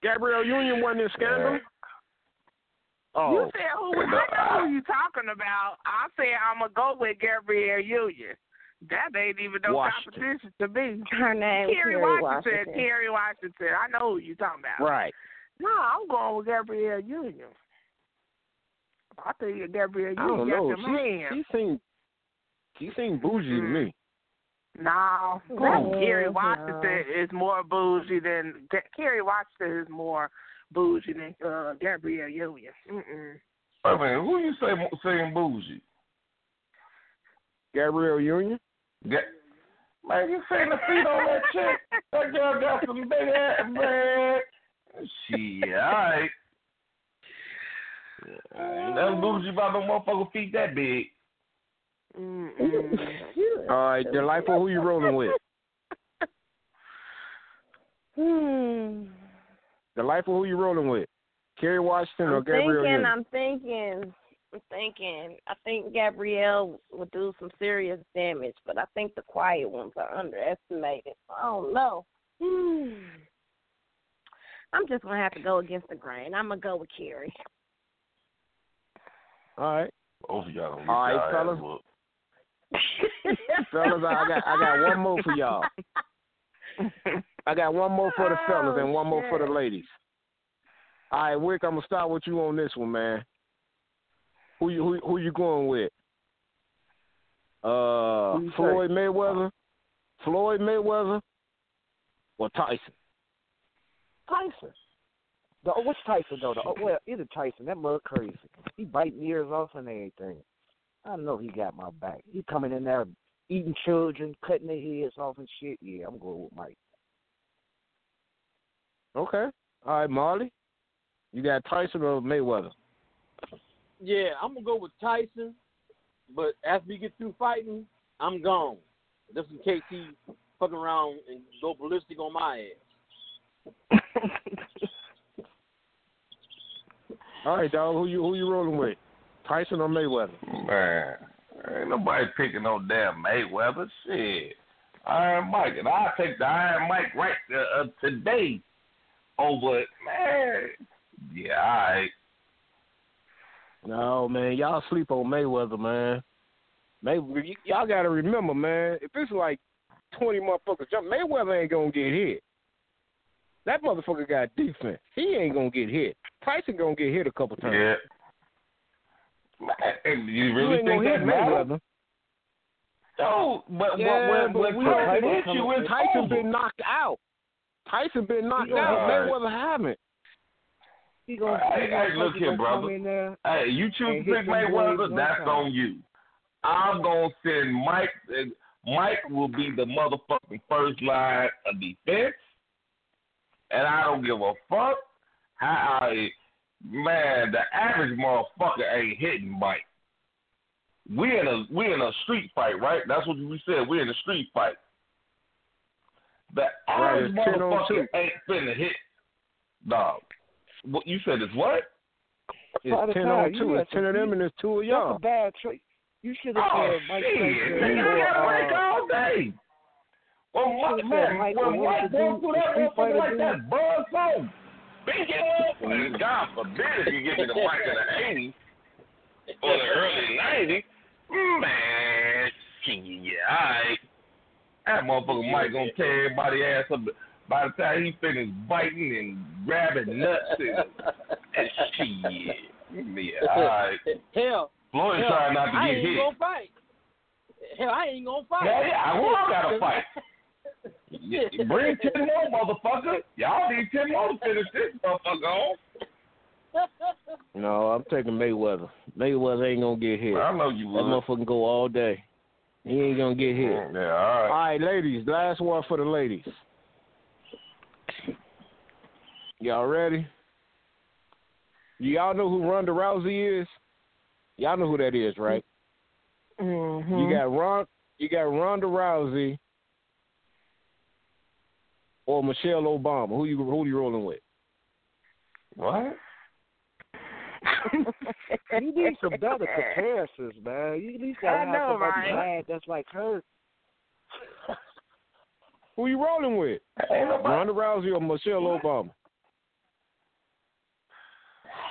Gabrielle Union wasn't in Scandal? Yeah. Oh. You said, I know who you talking about. I said, I'm going to go with Gabrielle Union. That ain't even no competition to me. Her name is Carrie Washington. Carrie Washington. I know who you talking about. Right. No, I'm going with Gabrielle Union. I think Gabrielle Union got the man. She seemed bougie to me. No. Carrie Washington is more bougie than... Carrie Washington is more bougie than Gabrielle Union. I mean, who you saying bougie? Gabrielle Union? Man, you saying the feet on that chick? That girl got some big ass, man. She alright. That bougie by the motherfucker feet that big. Alright, Delightful, who you rolling with? Delightful, who you rolling with? Kerry Washington or Gabrielle Union? I'm thinking. I think Gabrielle would do some serious damage, but I think the quiet ones are underestimated. I don't know. I'm just going to have to go against the grain. I'm going to go with Carrie. All right. Both of y'all going to get All right, fellas. Fellas, I got one more for y'all. I got one more for the fellas and one more for the ladies. All right, Wick, I'm going to start with you on this one, man. Who you going with? Floyd Mayweather or Tyson? Tyson. Which Tyson, though? Either Tyson. That mug crazy. He biting ears off and everything. I know he got my back. He coming in there eating children, cutting their heads off and shit. Yeah, I'm going with Mike. Okay. All right, Marley. You got Tyson or Mayweather? Yeah, I'm going to go with Tyson, but as we get through fighting, I'm gone. Just in case he fucking around and go ballistic on my ass. All right, dog, who you rolling with? Tyson or Mayweather? Man, ain't nobody picking no damn Mayweather. Shit. Iron Mike, and I'll take the Iron Mike right today over it. Man, yeah, all right. No, man, y'all sleep on Mayweather, man. Y'all got to remember, man, if it's like 20 motherfuckers jump, Mayweather ain't going to get hit. That motherfucker got defense. He ain't going to get hit. Tyson going to get hit a couple times. Yeah. Man, you really think that Mayweather? No, but when Tyson hit you, Tyson been knocked out. Mayweather haven't. Hey, look here, brother. Hey, you choose to pick Mayweather, that's on you. I'm going to send Mike. Mike will be the motherfucking first line of defense. And I don't give a fuck. Man, the average motherfucker ain't hitting Mike. We in a street fight, right? That's what we said. We're in a street fight. The average motherfucker ain't finna hit. Dog. What you said is what? It's 10 on 2. It's 10 of them and it's 2 of y'all. That's a bad trick. You should have said Mike Tyson. All day. Well, Mike won't do that motherfucker like that buzz on. Big it up. God forbid if you get me the Mike in the 80s or the early 90s. Man, yeah, all right. That motherfucker Mike gonna tear everybody's ass up. By the time he finished biting and grabbing nuts and shit. Yeah, all right. Floyd trying not to get hit. I ain't gonna fight. Yeah, I won't gotta fight. Yeah, bring 10 more, motherfucker. Y'all need 10 more to finish this motherfucker off. No, I'm taking Mayweather. Mayweather ain't gonna get hit. I know you would. That motherfucker go all day. He ain't gonna get hit. Yeah, all right. All right, ladies. Last one for the ladies. Y'all ready? Y'all know who Ronda Rousey is? Y'all know who that is, right? Mm-hmm. You got Ronda Rousey or Michelle Obama. Who you rolling with? What? You need some better comparisons, man. You need to have somebody that's like her Who you rolling with? Ronda Rousey or Michelle Obama?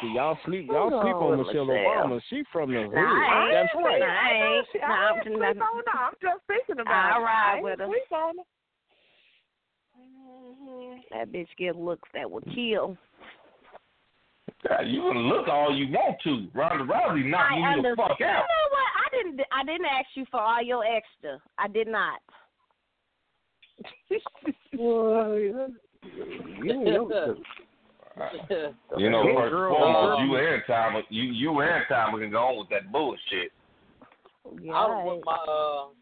See, y'all sleep on Michelle Obama. She from the hood. That's right. I'm just thinking about it. All right, with her. That bitch get looks that will kill. You can look all you want to. Ronda Rousey knocked you the fuck out. You know what? I didn't ask you for all your extra. I did not. You know, first and foremost, you and Timer can go on with that bullshit. Yeah. I don't want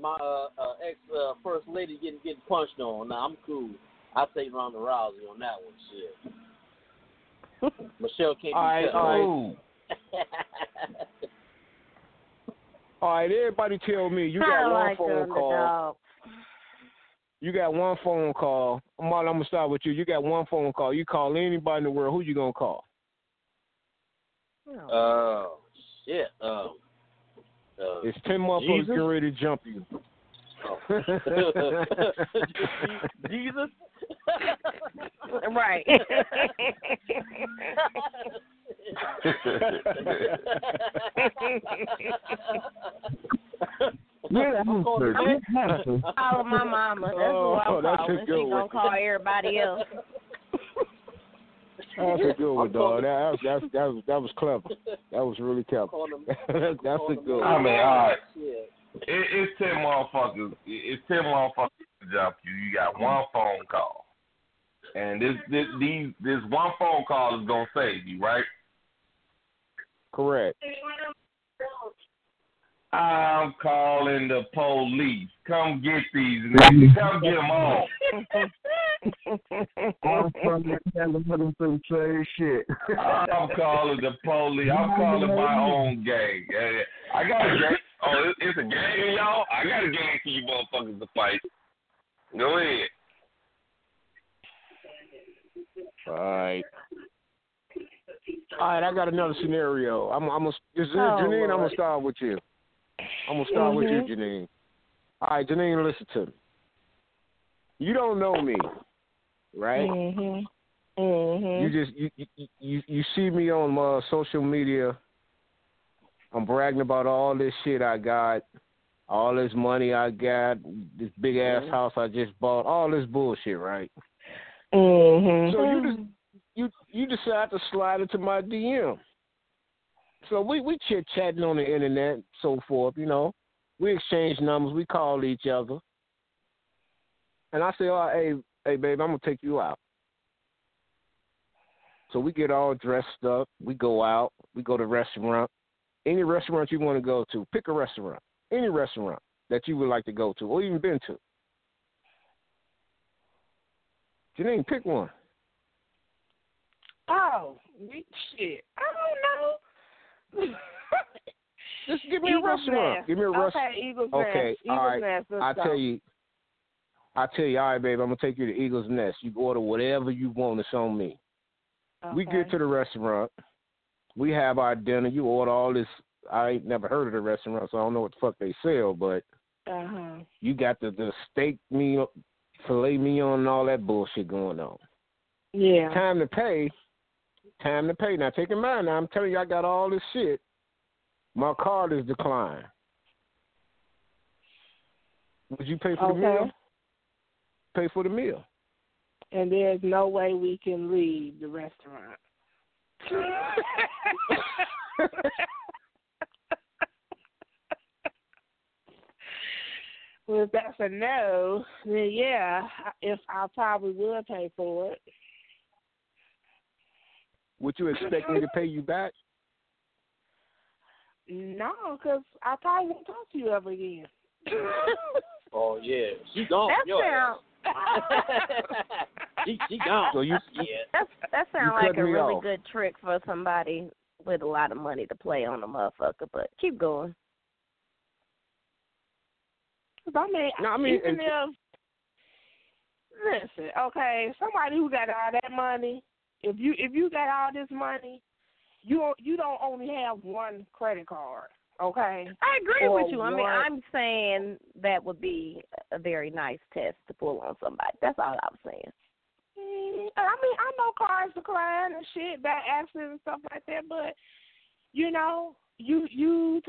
my first lady getting punched on. Now I'm cool. I take Ronda Rousey on that one. Shit. Michelle can't be All right, everybody tell me you got one phone call. You got one phone call. Marla, I'm going to start with you. You got one phone call. You call anybody in the world. Who you going to call? Oh, shit. It's 10 motherfuckers getting ready to jump you. Oh. Jesus? Right. Call my mama. That's who I'm calling. She gonna call everybody else. That's a good one, dog. That was clever. That was really clever. That's a good one. I mean, all right. It's 10 motherfuckers. It's 10 motherfuckers to jump you. You got one phone call. And this one phone call is going to save you, right? Correct. I'm calling the police. Come get these niggas. Come get them all. I'm calling the police. I'm calling my own gang. I got a gang. Oh, it's a gang, y'all? I got a gang for you motherfuckers to fight. Go ahead. All right. I got another scenario. Janine, I'm gonna start with you. I'm gonna start with you, Janine. All right, Janine, listen to me. You don't know me, right? Mm-hmm. Mm-hmm. You just you see me on my social media. I'm bragging about all this shit I got, all this money I got, this big ass house I just bought, all this bullshit, right? Mm-hmm. So you decide to slide into my DM. So we chit chatting on the internet and so forth, you know. We exchange numbers, we call each other. And I say, oh, hey babe, I'm gonna take you out. So we get all dressed up, we go out, we go to restaurant. Any restaurant you wanna go to, pick a restaurant. Any restaurant that you would like to go to or even been to. Janine, pick one. Oh, shit. I don't know. Just give me a restaurant. Glass. Give me a restaurant. Okay, Eagle's Nest. Okay, all right. I tell you, all right, babe, I'm going to take you to Eagle's Nest. You order whatever you want. It's on me. Okay. We get to the restaurant. We have our dinner. You order all this. I ain't never heard of the restaurant, so I don't know what the fuck they sell, but you got the steak meal, filet mignon and all that bullshit going on. Yeah. Time to pay. Now, take in mind, now I'm telling you I got all this shit. My card is declined. Would you pay for the meal? Pay for the meal. And there's no way we can leave the restaurant. Well, if that's a no, then yeah, if I probably would pay for it. Would you expect me to pay you back? No, because I probably won't talk to you ever again. Oh, yeah. She gone. She gone. So that sounds like a really good trick for somebody with a lot of money to play on a motherfucker, but keep going. I mean, even if, listen, okay, somebody who got all that money, if you got all this money, you don't only have one credit card. Okay. I agree with you. I mean, I'm saying that would be a very nice test to pull on somebody. That's all I'm saying. I mean, I know cars decline and shit, bad accidents and stuff like that, but, you know, you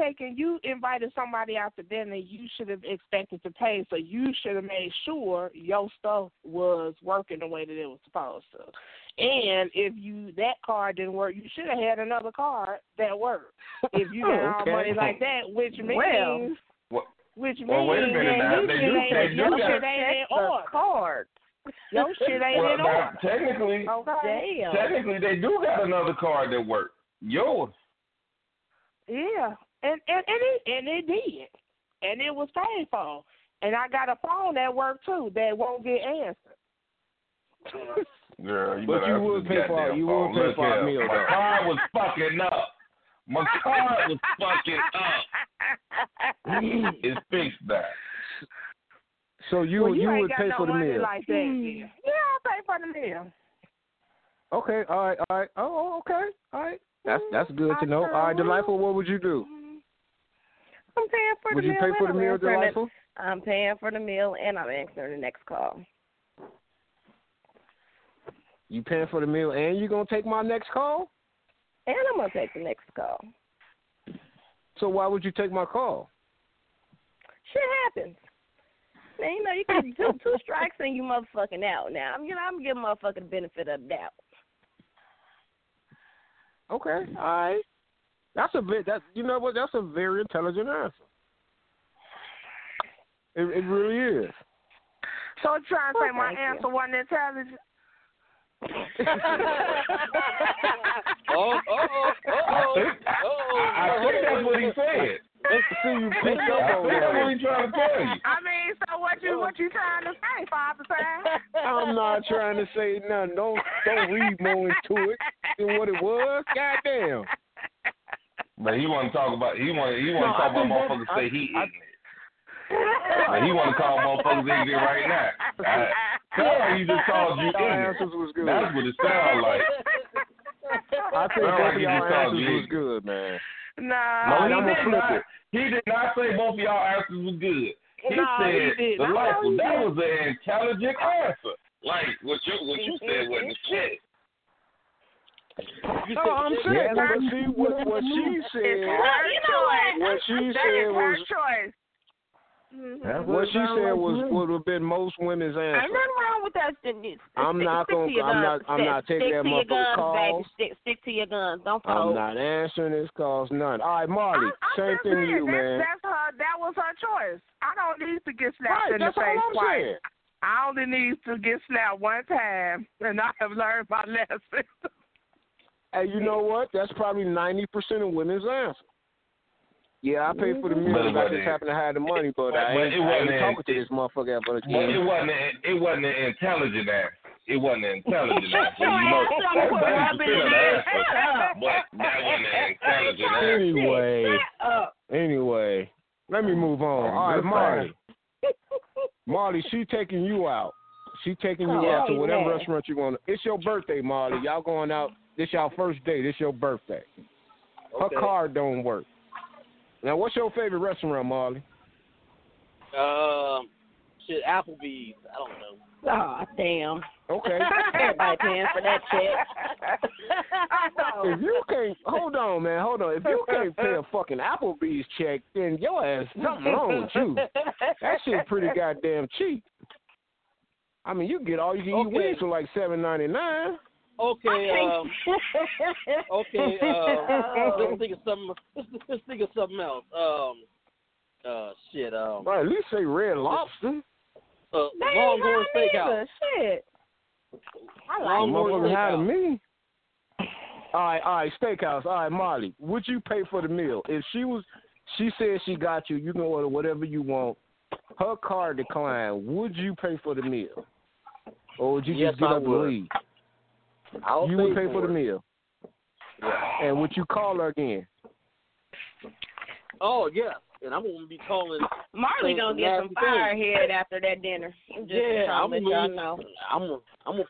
invited somebody out to dinner you should have expected to pay, so you should have made sure your stuff was working the way that it was supposed to. And if that card didn't work, you should have had another card that worked. If you got all money like that, which means wait a minute now. They do got a card. Your shit ain't in order. Technically, they do got another card that worked. Yours. Yeah, and it did, and it was paid for. And I got a phone that worked too that won't get answered. Girl, but you would pay for it. You would pay for a meal. My car was fucking up. My car was fucking up. It's fixed back. So you would pay for the meal. Like that. Yeah, I'll pay for the meal. Okay, all right. Oh, okay, all right. That's good to know. All right, Delightful, what would you do? I'm paying for the meal. Would you pay for the meal, Delightful? I'm paying for the meal, and I'm answering the next call. You paying for the meal, and you're going to take my next call? And I'm going to take the next call. So why would you take my call? Shit happens. Man, you know, you can do two strikes and you motherfucking out now. You know, I'm giving motherfucking the benefit of the doubt. Okay, all right. That's a very intelligent answer. It really is. So I'm trying to say my answer wasn't intelligent. I think that's what he said. I mean, so what you trying to say, Father Sam? I'm not trying to say nothing. Don't read more into it than what it was. Goddamn. But he want to talk about motherfuckers that, say he ignorant. He want to call motherfuckers ignorant right now. He just called you ignorant. That's what it sounds like. I think both y'all answers was good, man. No, he did not say both of y'all answers were good. He said Delightful. That was an intelligent answer. Like what you said wasn't shit. No, I'm saying what she said. You know what she said was her choice. Mm-hmm. What she said was would have been most women's answer. Ain't nothing wrong with that. I'm not taking that motherfucker's calls. Stick to your guns. Don't fold. I'm not answering his calls. None. All right, Marty. Same thing to you, man. That was her choice. I don't need to get slapped in the face twice. I only need to get slapped one time, and I have learned my lesson. Hey, you know what? That's probably 90% of women's answer. Yeah, I paid for the meal. I just happened to have the money, but I ain't talking to this motherfucker ever again. It wasn't an intelligent ass. It wasn't an intelligent ass. Anyway, let me move on. All right, Marty. Marty, she taking you out. She taking you out to whatever restaurant you want. It's your birthday, Marty. Y'all going out. This y'all first date. It's your birthday. Her card don't work. Now, what's your favorite restaurant, Marley? Applebee's. I don't know. Oh, damn. Okay. Everybody paying for that check. If you can't, hold on. If you can't pay a fucking Applebee's check, then your ass, something wrong with you. That shit pretty goddamn cheap. I mean, you get all you can eat wings for like $7.99. Let's think of something else. At least say Red Lobster. Longhorn Steakhouse. Shit. I like Longhorn Steakhouse. Me. All right, Steakhouse. All right, Marley. Would you pay for the meal? If she said she got you, you can order whatever you want. Her card declined. Would you pay for the meal? Or would you just get up and leave? You would pay for the meal. Yeah. And would you call her again? Oh, yeah. And I'm going to be calling. Marley going to get some firehead after that dinner. I'm going to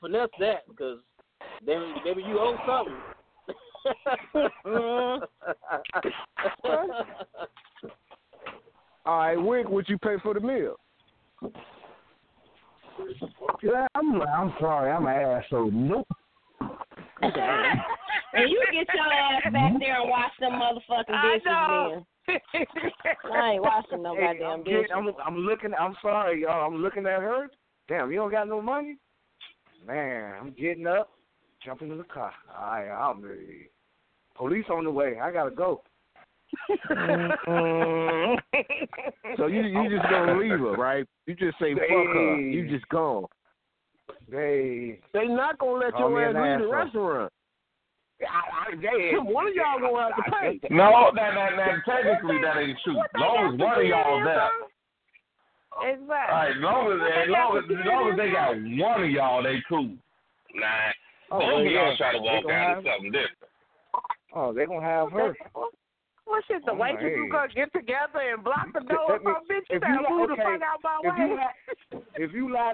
finesse that because, baby, you owe something. All right, Wick, would you pay for the meal? I'm sorry, I'm an asshole. Nope. And you get your ass back there and watch them motherfucking dishes, man. I ain't watching no goddamn dishes. I'm sorry, y'all. I'm looking at her. Damn, you don't got no money? Man, I'm getting up, jumping in the car. All right, I'm ready. Police on the way. I gotta go. So you just gonna leave her, right? You just say fuck her. You just gone. They not gonna let your ass leave the restaurant. One of y'all gonna have to pay. No, that technically that ain't true. As long as one of y'all there. Exactly. All right, as long as they got one of y'all, they cool. Nah, both of y'all try to walk out to something different. Oh, they gonna have her. Well, shit, the waitress who gonna get together and block the door with my bitch. You gotta move the fuck out my way. If you lie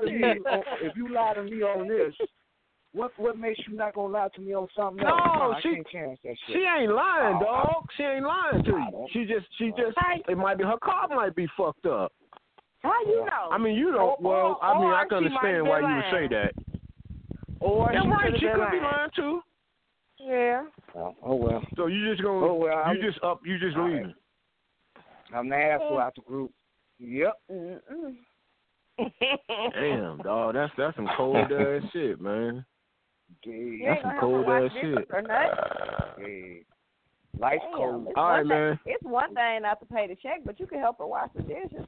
to me on this, what makes you not gonna lie to me on something else? No, she can't. She ain't lying, dog. She ain't lying to you. She just. It might be her car might be fucked up. How you know? I mean, you don't. Well, I mean, I can understand why you would say that. Or she could be lying too. Yeah. Oh well. So you just gonna? Oh well. You just leaving. Right. I'm the asshole out the group. Yep. Damn, dog. That's some cold ass shit, man. That's some cold ass shit. Life's cold. All right, man. It's one thing not to pay the check, but you can help her wash the dishes.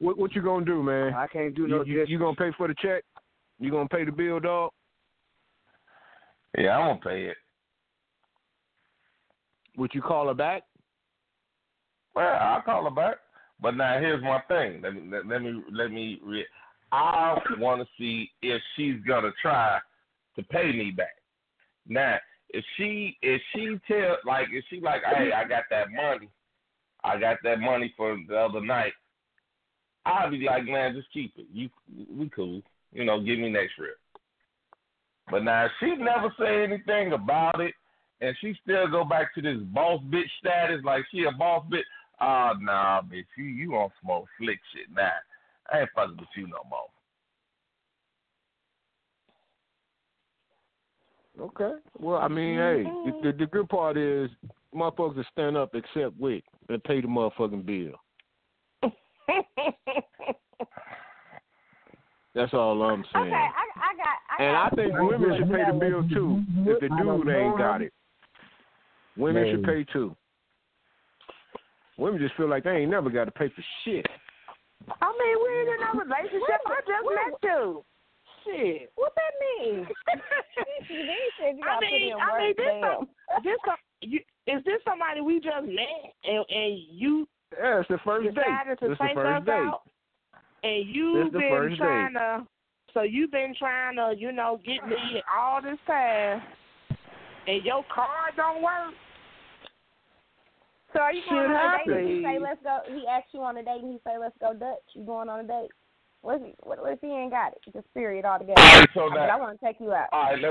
What you gonna do, man? I can't do no dishes. You gonna pay for the check? You gonna pay the bill, dog? Yeah, I'm going to pay it. Would you call her back? Well, I'll call her back. But now here's my thing. Let me I want to see if she's going to try to pay me back. Now, if she hey, I got that money for the other night, I'll be like, man, just keep it. We cool. You know, give me next rip. But now she never say anything about it, and she still go back to this boss bitch status, like she a boss bitch. Oh, nah, bitch, you on some old slick shit now. Nah, I ain't fucking with you no more. Okay. Well, I mean, hey, the good part is motherfuckers will stand up except Wick and pay the motherfucking bill. That's all I'm saying. Okay, I think women should pay the bill too. If the dude ain't got it, women should pay too. Women just feel like they ain't never got to pay for shit. I mean, we ain't in no relationship. I just met you. Shit. What that mean? Is this somebody we just met and you? Yeah, it's the first date. It's the first date. And you've been trying to, you know, get me all this time, and your card don't work. So are you going on a date? And you say let's go. He asks you on a date, and he say let's go Dutch. You going on a date? What if he ain't got it? Just period altogether. I want to take you out. All right,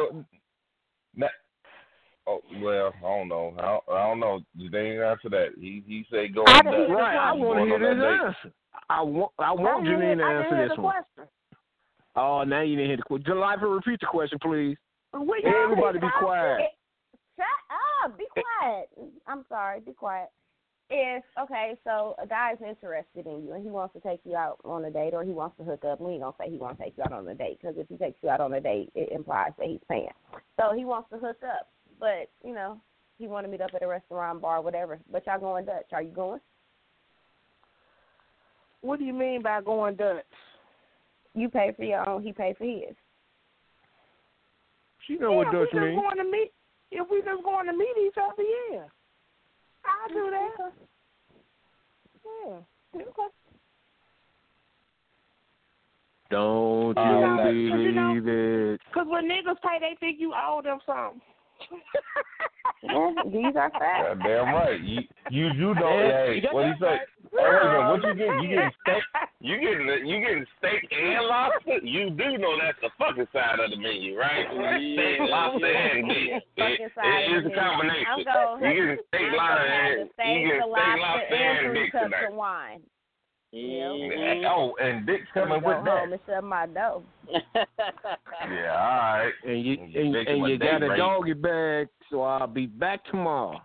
oh well, I don't know. I don't know. They ain't answer that. He say go on Dutch. Right. I want to hear this answer. I want Janine to answer this one. Question. Oh, now you didn't hear the question. Jalifa, repeat the question, please. Everybody be quiet. Shut up. Be quiet. I'm sorry. Be quiet. So a guy's interested in you, and he wants to take you out on a date, or he wants to hook up. We ain't going to say he wants to take you out on a date, because if he takes you out on a date, it implies that he's paying. So he wants to hook up, but, you know, he want to meet up at a restaurant, bar, whatever. But y'all going Dutch. Are you going? What do you mean by going Dutch? You pay for your own, he pay for his. She know what Dutch means. If we just going to meet each other, yeah. I'll do that. Yeah. Okay. Don't you believe it. Because when niggas pay, they think you owe them something. Yeah, these are facts. Damn right. You know. Hey, what do you say? What you get? You get steak? You getting steak and lobster? You do know that's the fucking side of the menu, right? Steak, lobster, and beef. It is a combination. You getting steak, lobster, and beef tonight. Wine. Mm-hmm. Oh, and Dick's coming with that. I'm going to shut my door. Yeah, all right. And you got a doggy bag, so I'll be back tomorrow.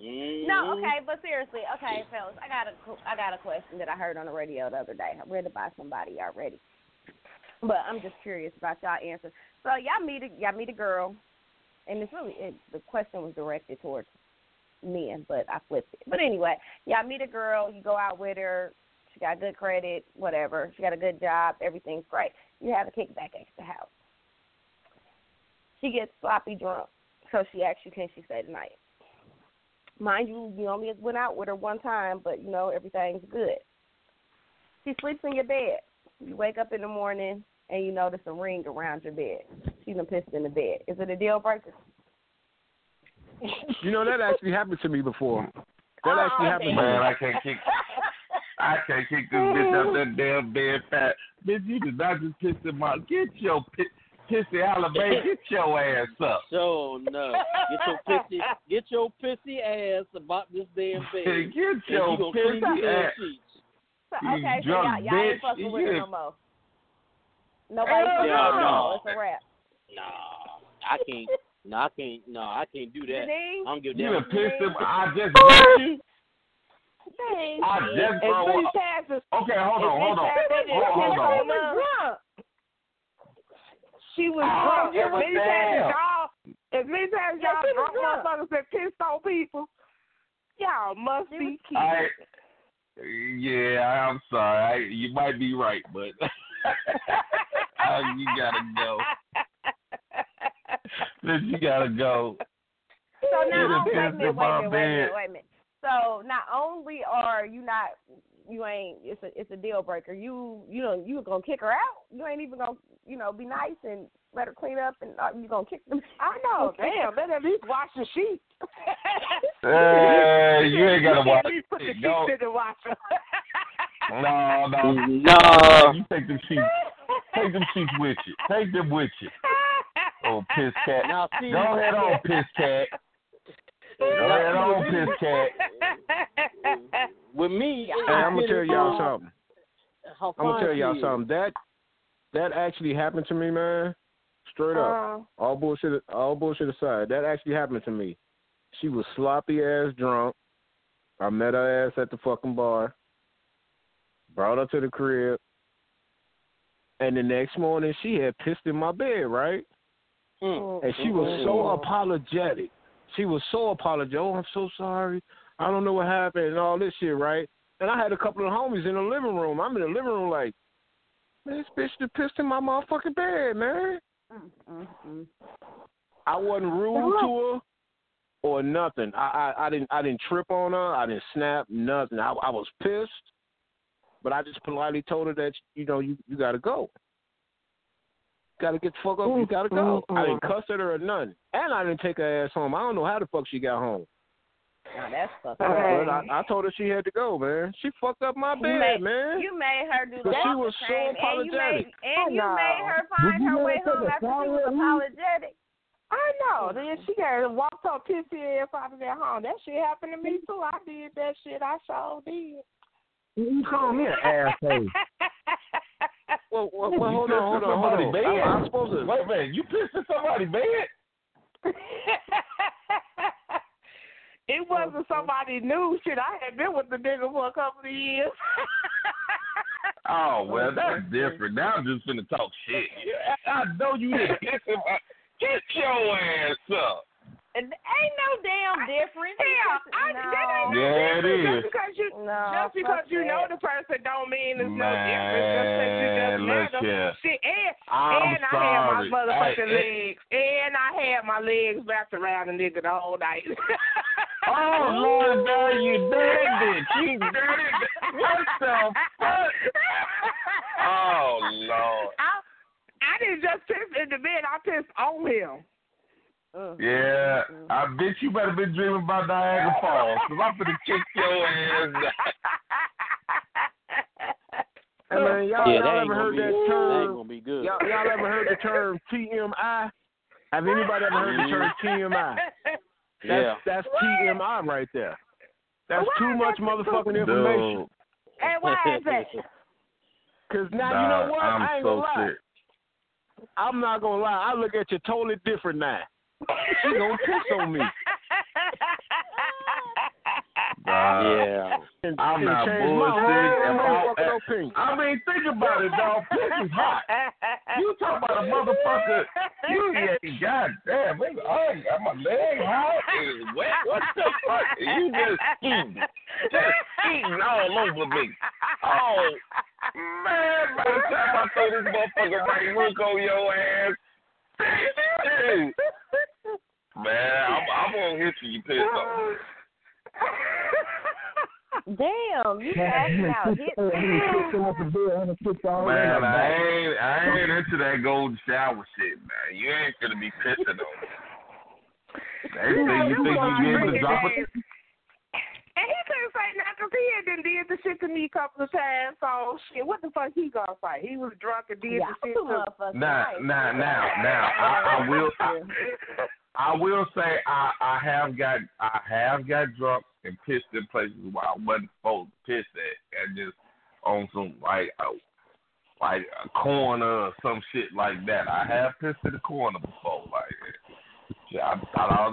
Mm-hmm. No, okay, but seriously, okay, fellas, I got a question that I heard on the radio the other day. I read it by somebody already, but I'm just curious about y'all answers. So y'all meet a girl, and it's really the question was directed towards men, but I flipped it. But anyway, y'all meet a girl, you go out with her, she got good credit, whatever, she got a good job, everything's great. You have a kickback at the house. She gets sloppy drunk, so she asks you, can she stay the night? Mind you, you only went out with her one time, but, you know, everything's good. She sleeps in your bed. You wake up in the morning, and you notice a ring around your bed. She's been pissed in the bed. Is it a deal breaker? You know, that actually happened to me before. That actually happened to me. Man, I can't kick this bitch out that damn bed fat. Bitch, you did not just piss in my... Get your piss... Pissy Alabama, get your ass up. Sure enough. Get your pissy ass about this damn bed. Get your pissy ass. So, okay, so y'all ain't fucking with it no more. Nobody fucking no. It's a wrap. No, I can't do that. I don't give a damn. You pissed him. I just got you. I just bro. Okay, hold on. She was drunk. As many times y'all drunk motherfuckers that pissed on people, y'all must be kidding. I'm sorry. You might be right, but you gotta go. Bitch, you gotta go. So now, wait a minute. So not only are you not, you ain't. It's a deal breaker. You gonna kick her out. You ain't even gonna be nice and let her clean up, and you gonna kick them. I know. Damn, better at least wash the sheets. You ain't gotta wash. You put the sheets in the washer. No. You take them sheets. Take them sheets with you. Take them with you. Oh, piss cat. Now, see, go ahead on, piss cat. With me, hey, I'm gonna tell y'all something. That actually happened to me, man. Straight up, all bullshit aside, that actually happened to me. She was sloppy ass drunk. I met her ass at the fucking bar. Brought her to the crib, and the next morning she had pissed in my bed, right? Mm. And she was so apologetic. Oh, I'm so sorry. I don't know what happened and all this shit, right? And I had a couple of homies in the living room. I'm in the living room like, man, this bitch just pissed in my motherfucking bed, man. Mm-hmm. I wasn't rude to her or nothing. I didn't trip on her. I didn't snap, nothing. I was pissed, but I just politely told her that, you got to go. Gotta get the fuck up. You gotta go. I didn't cuss at her or nothing, and I didn't take her ass home. I don't know how the fuck she got home. Now that's fucked up. I told her she had to go, man. She fucked up my bed, man. You made her do that. She was so apologetic, and you made her find her way home after she was apologetic. I know. Then she got walked on pissy ass after that home. That shit happened to me too. I did that shit. I sure did. You call me an asshole. Well, hold on. I'm supposed to. Wait, man, you pissed in somebody's bed? It wasn't somebody new. Shit, I had been with the nigga for a couple of years. Oh, well, that's different. Now I'm just finna talk shit. I know you didn't piss him. Get your ass up. And ain't no damn difference. That ain't no difference. Just because you know the person don't mean it's no difference. Just because you just met them. Shit, and I had my motherfucking legs. And I had my legs wrapped around the nigga the whole night. Oh, Lord, girl, you dirty bitch. You dirty bitch. What the fuck? Oh, Lord. I didn't just piss in the bed. I pissed on him. Yeah, I bet you better be dreaming about Niagara Falls, because I'm going to kick your ass. man, y'all ever heard that term? Y'all ever heard the term TMI? Have anybody ever heard the term TMI? That's TMI right there. That's too much motherfucking information. Dude. And why is that? Because now, you know what? I ain't going to lie. I'm not going to lie. I look at you totally different now. She going to piss on me. I'm not bullshitting. I mean, think about it, dog. Piss is hot. You talk about a motherfucker. You ain't goddamn. My leg hot is wet. What the fuck? You just eating all over me. Oh man! By the time I throw this motherfucker right hook on your ass, man, I'm gonna hit you piss off. Damn, you passing out. Man, I ain't into that golden shower shit, man. You ain't gonna be pissing on me. You think you able to drop it? And he couldn't fight now because he had done did the shit to me a couple of times. So shit, what the fuck he gonna fight? He was drunk and did the shit to me. Now. I will say I have got drunk and pissed in places where I wasn't supposed to piss at. I just on some like a corner or some shit like that. I have pissed in the corner before, like I thought I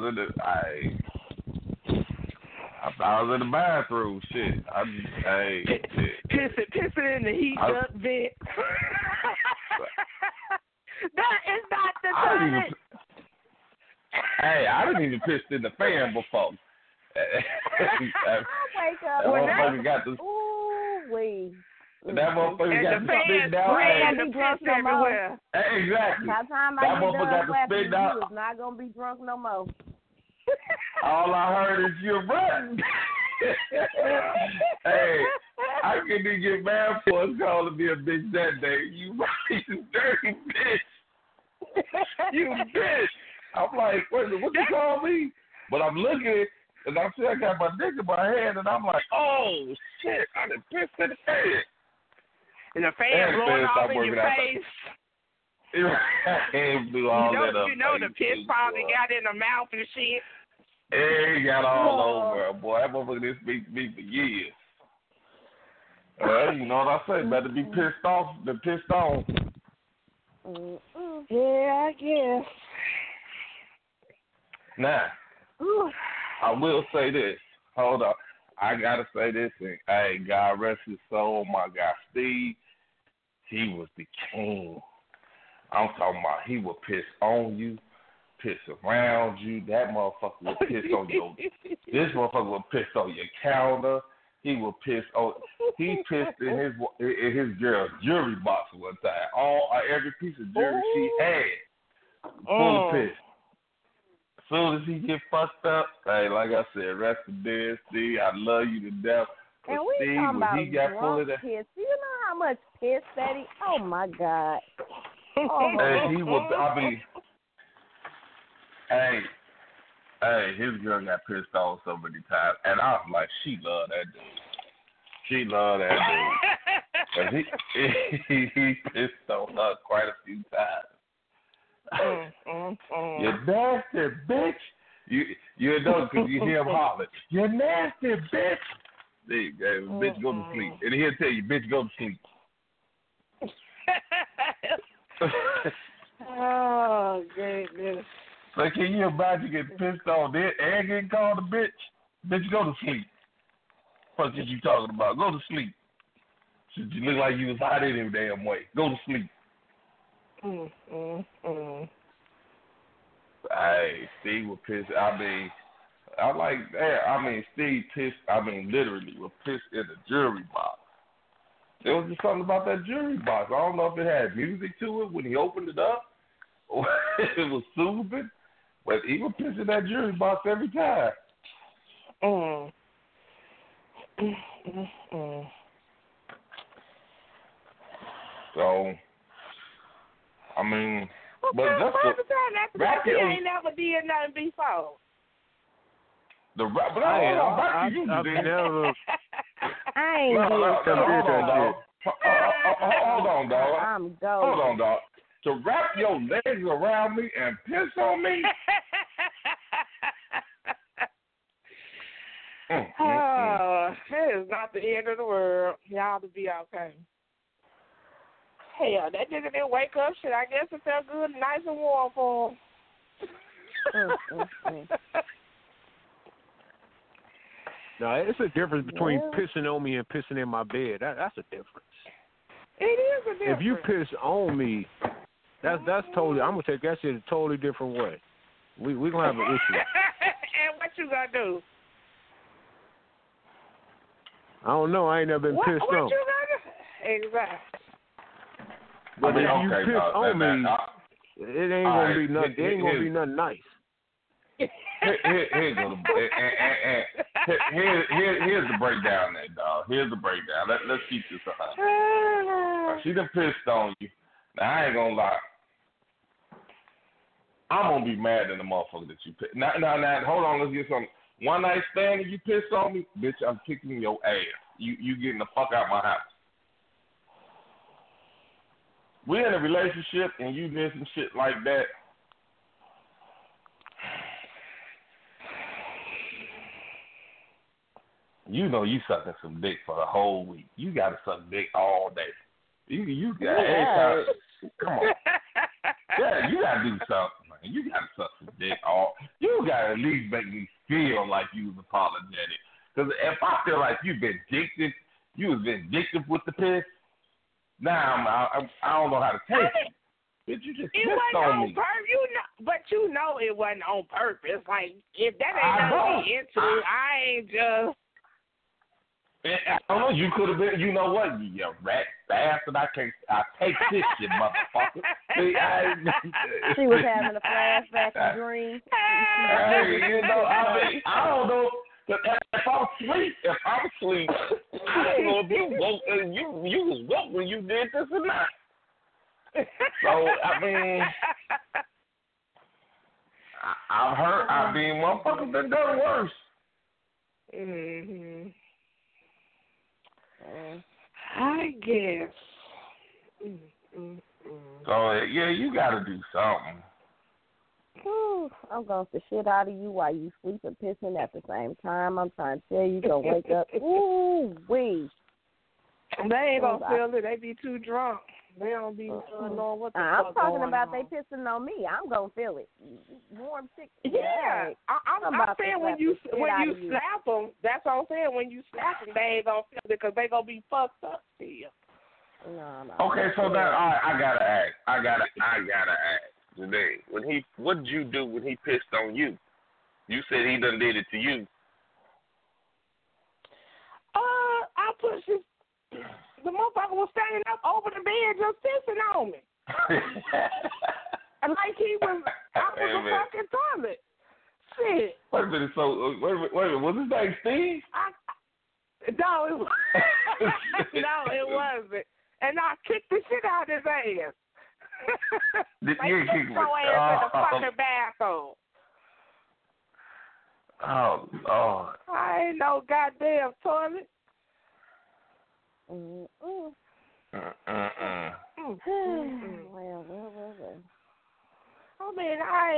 was in the bathroom. Shit, pissing in the heat up vent. That is not the time. Hey, I didn't even piss in the fan before. Oh my God! That motherfucker got to spit down. And the fans ran everywhere. Exactly. By the time I got to spit down, you was not gonna be drunk no more. All I heard is your breath. Hey, I couldn't even get mad for us calling me a bitch that day. You dirty bitch. You bitch. I'm like, wait, what you call me? But I'm looking, and I see I got my dick in my hand, and I'm like, oh, shit, I done pissed in the fan. And the fan blowing off in your face. It blew all that up. You know the piss probably got in the mouth and shit. It got all over. Boy, that motherfucker didn't speak to me for years. Well, you know what I say, better be pissed off than pissed on. Yeah, I guess. Now, I will say this. Hold on. I got to say this. And, hey, God rest his soul. My guy Steve, he was the king. I'm talking about he would piss on you, piss around you. That motherfucker would piss on your... This motherfucker would piss on your counter. He would piss on... He pissed in his girl's jewelry box one time. Every piece of jewelry she had. Full of piss. Soon as he get fucked up, hey, like I said, rest in peace, Steve. I love you to death. But and we Steve, talking about he got full of that piss. You know how much piss that he? Oh my God! Oh. Hey, he was. I mean, hey, his girl got pissed on so many times, and I was like, she loved that dude. She loved that dude. And he pissed on her quite a few times. You nasty bitch. You know, because you hear him holler, you nasty bitch. There you go. Bitch, go to sleep. And he'll tell you, bitch, go to sleep. Oh, goodness. So can you imagine getting pissed on there and getting called a bitch? Bitch, go to sleep. What the fuck is you talking about? Go to sleep. Should you look like you was hot any damn way? Go to sleep. Hey, Steve was pissed. Steve pissed. Literally was pissed in the jewelry box. There was just something about that jewelry box. I don't know if it had music to it when he opened it up, or if it was soothing, but he was pissed in that jewelry box every time. So. But he ain't never did nothing before. I ain't never did that shit. Hold on, dog. I'm going. Hold on, dog. To wrap your legs around me and piss on me? That is not the end of the world. Y'all to be okay. Hell, that nigga didn't wake up. Shit, I guess it felt good, nice and warm for him. No, it's a difference between pissing on me and pissing in my bed. That's a difference. It is a difference. If you piss on me, that's totally. I'm gonna take that shit a totally different way. We gonna have an issue. And what you gonna do? I don't know. I ain't never been pissed on. What you gonna do? Exactly. But if you piss on me, it ain't gonna be nothing. It ain't gonna be nothing nice. Here's the breakdown, there, dog. Here's the breakdown. Let's keep this alive. She done pissed on you. Now I ain't gonna lie. I'm gonna be mad at the motherfucker that you pissed. Now, hold on. Let's get something. One night stand and you pissed on me, bitch. I'm kicking your ass. You getting the fuck out of my house. We're in a relationship and you did some shit like that. You know you sucking some dick for the whole week. You got to suck dick all day. You got to come on. Yeah, you got to do something, man. You got to suck some dick all. You got to at least make me feel like you was apologetic. Because if I feel like you've been addicted, you was vindictive with the piss. Now I don't know how to take it. Bitch, you just pissed on me. It wasn't on purpose, but you know it wasn't on purpose. Like if that ain't nothing to get into, I ain't just. I don't know. You could have been. You know what? You rat bastard. I can't. I take this shit, motherfucker. See, she was having a flashback and dream. I don't know. If I'm asleep, I don't know if you woke. You was woke when you did this or not. So I mean, I've heard. I mean, motherfuckers that done worse. Mm-hmm. I guess. So yeah, you gotta do something. I'm gonna the shit out of you while you sleep and pissing at the same time. I'm trying to tell you, gonna wake up. Ooh wee. They ain't gonna feel it. They be too drunk. They don't be knowing what the fuck I'm talking about. They pissing on me. I'm gonna feel it. Warm sick. Yeah. I'm saying when you slap them. That's what I'm saying. When you slap them, they ain't gonna feel it because they gonna be fucked up to you. No. Okay, so now I gotta ask. Today, what did you do when he pissed on you? You said he done did it to you. I pushed his. The motherfucker was standing up over the bed, just pissing on me. Like he was out of the fucking toilet. Shit. Wait a minute. So wait a minute. Was his name Steve? No, it wasn't. And I kicked the shit out of his ass. Like you kicked your ass in the fucking bathroom. Oh Lord! I ain't no goddamn toilet. I mean, I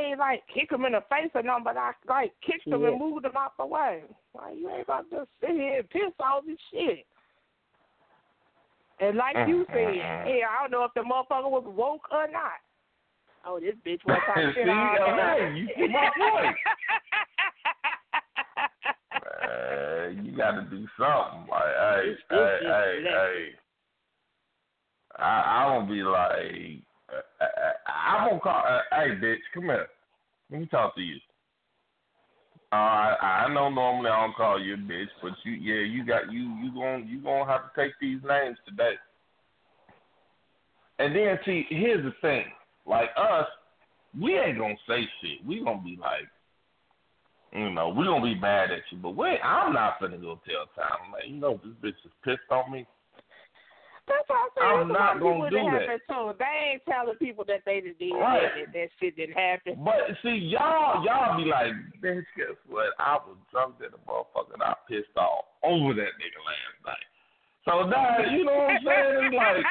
ain't like kick him in the face or nothing, but I like kicked him and moved him out the way. Like you ain't about to sit here and piss all this shit. And like you said, yeah, I don't know if the motherfucker was woke or not. Oh, this bitch was talking shit all night. You see my point? You gotta do something. Like, hey. I won't be like, I won't call. Hey, bitch, come here. Let me talk to you. I know normally I don't call you a bitch, but you gonna have to take these names today. And then see, here's the thing. Like us, we ain't gonna say shit. We gonna be like, you know, we gonna be mad at you, but I'm not finna go tell Tom. Like, you know, this bitch is pissed on me. That's what I'm saying. I'm not gonna do that. They ain't telling people that they didn't do that shit didn't happen. But see, y'all be like, bitch, guess what? I was drunk at the motherfucker and I pissed all over that nigga last night. So now, you know what I'm saying? It's like,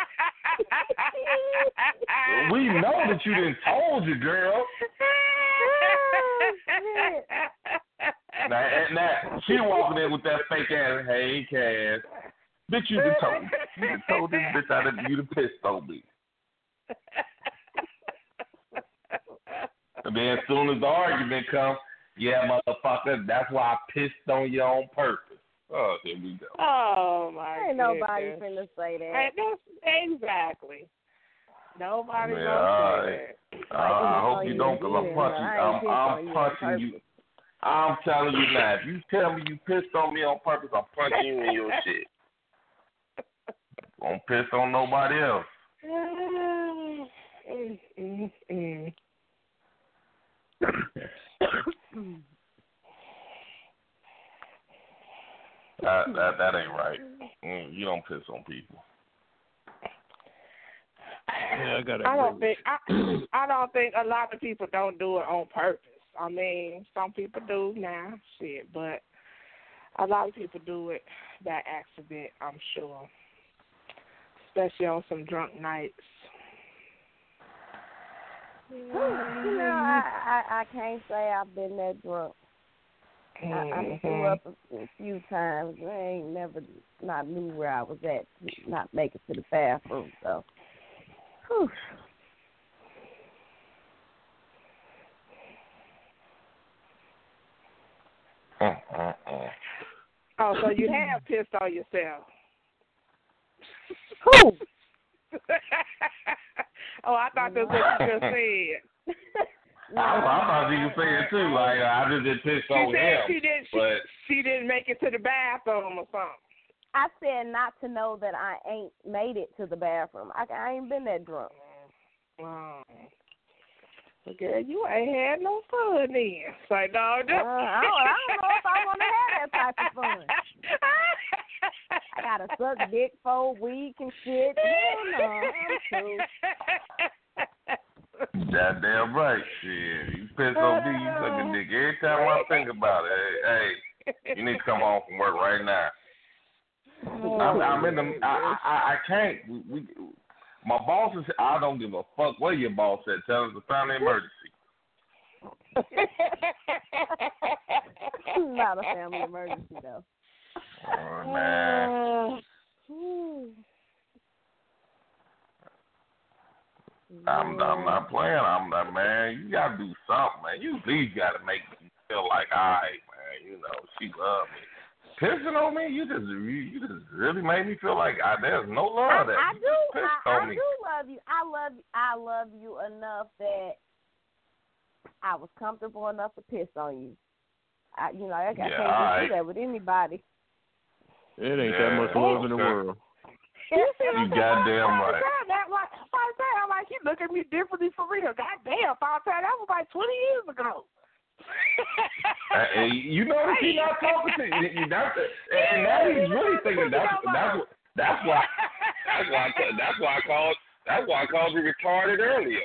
know that you didn't told you, girl. Now, she walking in with that fake ass, hey, Cass. Bitch, you done told me. You done told this bitch I done, you done pissed on me. And then as soon as the argument comes, yeah, motherfucker, that's why I pissed on you on purpose. Oh, there we go. Oh, my ain't goodness. Nobody finna say that. Right, exactly. Nobody gonna say that. I hope you don't, because I'm punching you. I'm punching you. I'm telling you now, if you tell me you pissed on me on purpose, I'm punching you in your shit. Don't piss on nobody else. That ain't right. You don't piss on people. Yeah, I don't think a lot of people don't do it on purpose. I mean, some people do now, shit, but a lot of people do it by accident, I'm sure. Especially on some drunk nights. You know, I can't say I've been that drunk. I threw up a few times. I ain't never not knew where I was at, not make it to the bathroom. So, whew. Oh, so you have pissed on yourself. Who? Oh, I thought that's what you just said. I thought you could say it too. Like, I just did piss on him. She didn't make it to the bathroom or something. I said not to know that I ain't made it to the bathroom. I ain't been that drunk. Wow. Well, girl, you ain't had no fun then. It's like, no, I don't know if I want to have that type of fun. I gotta suck dick for a week and shit. No, I'm cool. Goddamn right, shit. You piss on me, you suck a dick. Every time I think about it, hey, you need to come home from work right now. I'm in the. I can't. My boss is. I don't give a fuck what your boss said. Tell us the family emergency. Not a family emergency though. Oh man. I'm not playing. I'm not, man. You gotta do something, man. You at least gotta make me feel like, all right, man. You know, she loved me. Pissing on me? You just really made me feel like there's no love. I do love you. I love you enough that I was comfortable enough to piss on you. I can't do that with anybody. It ain't that much love in the world. You goddamn right. I'm like, you look at me differently for real. Goddamn, that was like 20 years ago. You know that he's not talking to you. And now he's really thinking that's why I called you retarded earlier.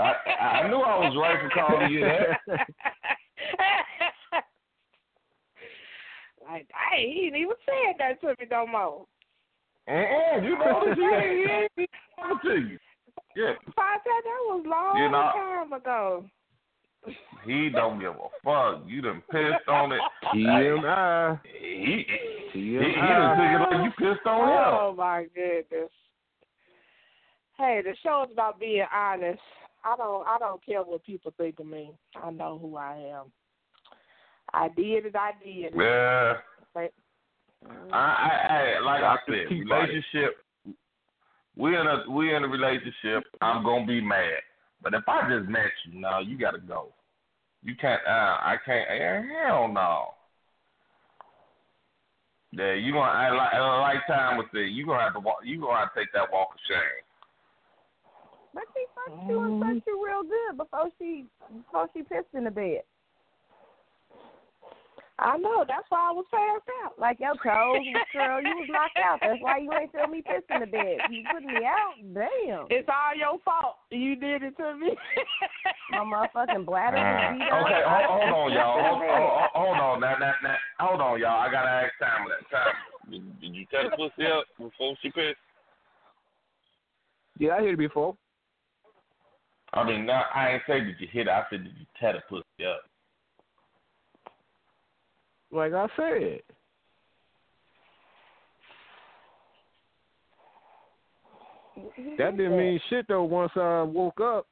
I knew I was right for calling you that. Like, hey, he ain't even saying that to me no more. You know what he ain't talking to you. Yeah. That was long time ago. He don't give a fuck. You done pissed on it. TMI. He done took it like you pissed on him. Oh, my goodness. Hey, the show is about being honest. I don't care what people think of me. I know who I am. I did it. Yeah. Like, I said, relationship. We in a relationship. I'm gonna be mad. But if I just met you, no, you gotta go. You can't. I can't. Hell no. Yeah, you gonna like time with it. You gonna have to walk. You gonna have to take that walk of shame. But she fucked you and fucked you real good before she pissed in the bed. I know. That's why I was passed out. Like your toes, girl, you was knocked out. That's why you ain't tell me pissing the bed. You put me out. Damn. It's all your fault. You did it to me. My motherfucking bladder. Okay, hold on, y'all. Hold on. Now. Hold on, y'all. I gotta ask Time. Did you touch pussy up before she pissed? Yeah, I heard it before. I mean, no, I ain't say did you hit it. I said did you tat a pussy up. Like I said. That didn't mean shit, though, once I woke up.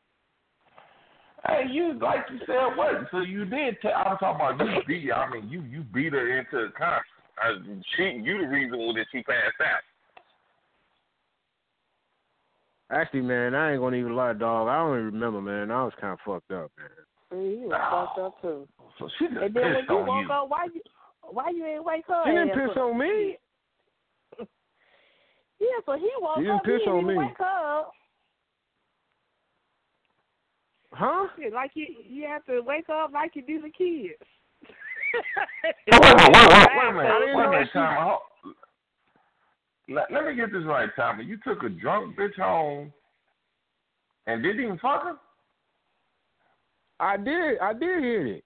Hey, you, like you said, what? So you did, I was talking about you beat, I mean, you beat her into a conscience. You the reason that she passed out. Actually, man, I ain't gonna even lie, dog. I don't even remember, man. I was kind of fucked up, man. You was fucked up, too. So she just and then when you woke up, why you ain't wake up? She didn't piss on me. Yeah, so he woke up. He didn't piss on me. Wake up. Huh? Like you have to wake up like you do the kids. Wait a minute, Tommy. Let me get this right, Tommy. You took a drunk bitch home and didn't even fuck her? I did hear it.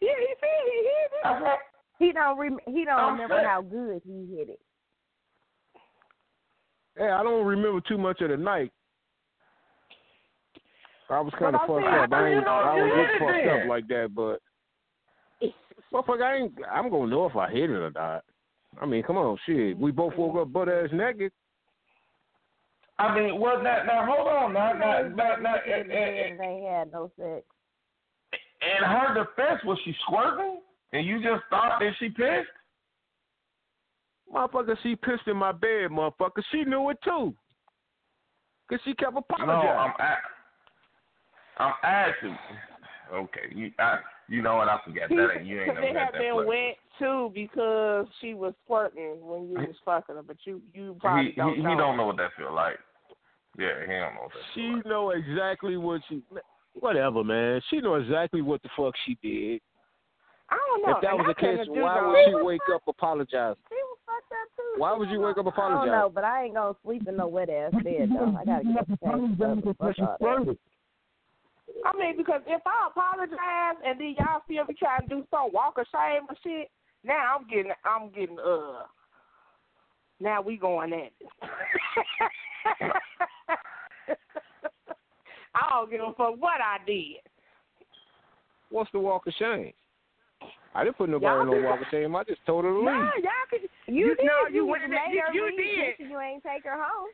Yeah, he said he hit it. Okay. He don't remember how good he hit it. Yeah, I don't remember too much of the night. I was kind of fucked up. I was fucked up like that, but motherfucker, I'm gonna know if I hit it or not. I mean, come on, shit. We both woke up butt ass naked. I mean, well, now hold on, now. They had no sex. And her defense was she squirting, and you just thought that she pissed. Motherfucker, she pissed in my bed, motherfucker. She knew it too, cause she kept apologizing. No, I'm asking. Okay, you know what? I forgot that. You ain't know that. It had been wet too because she was squirting when you was fucking her, but you probably don't know. He don't know what that feel like. Yeah, he don't know what that feel like. She know exactly what she. Whatever, man. She know exactly what the fuck she did. I don't know. If that was the case, why would she wake up apologizing? Why would you wake up apologizing? I don't know, but I ain't gonna sleep in no wet ass bed though. I gotta get up and change. I mean, because if I apologize and then y'all still be trying to do some walk of shame or shit, now I'm getting now we going at it. I don't give a fuck what I did. What's the walk of shame? I didn't put nobody on no walk of shame. I just told her to leave. No, y'all could. You did. You ain't take her home.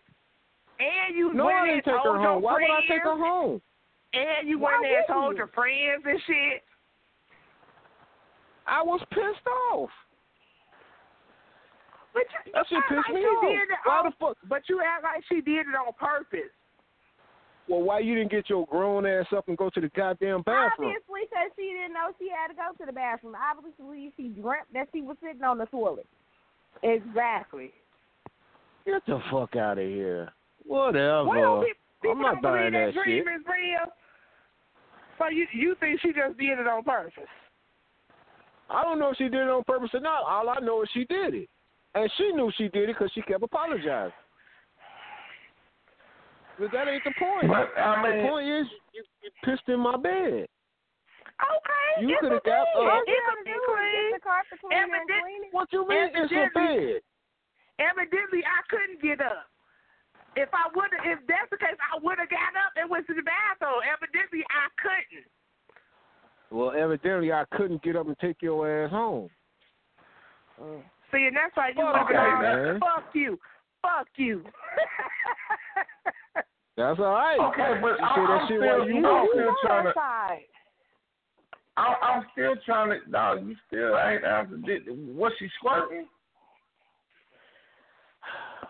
And you I didn't take her home. Why would I take her home? And you went there and told your friends and shit. I was pissed off. But that shit pissed me off. Why the fuck? But you act like she did it on purpose. Well, why you didn't get your grown ass up and go to the goddamn bathroom? Obviously, because she didn't know she had to go to the bathroom. Obviously, she dreamt that she was sitting on the toilet. Exactly. Get the fuck out of here. Whatever. I'm not buying that dream shit. Is real. So you think she just did it on purpose? I don't know if she did it on purpose or not. All I know is she did it. And she knew she did it because she kept apologizing. But that ain't the point. The point is you pissed in my bed. Okay. You could have got up. It's a clean. What you mean it's a bed? Evidently, I couldn't get up. If that's the case, I would have got up and went to the bathroom. Evidently, I couldn't. Well, evidently, I couldn't get up and take your ass home. See, and that's why you looking at me. Fuck you. That's all right. Okay, but I'm still trying to. No, you still ain't after. Was she squirting?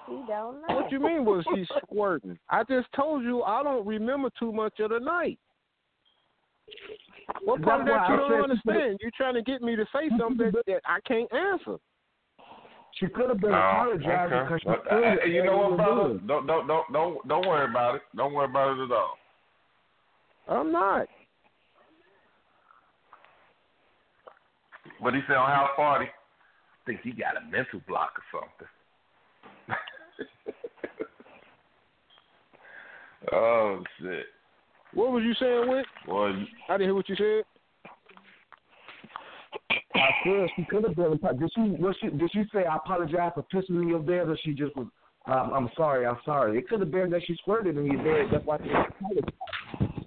She don't know. What you mean was she squirting? I just told you I don't remember too much of the night. What part of that you don't understand? You're trying to get me to say something that I can't answer. She could have been apologizing because she couldn't. You know what, brother? Don't worry about it. Don't worry about it at all. I'm not. But he said on House Party, I think he got a mental block or something. Oh shit! What was you saying, Wick? Well, I didn't hear what you said. I said she could have been. Did she say I apologize for pissing in your bed, or she just was I'm sorry. It could have been that she squirted and you did. That's why she apologized.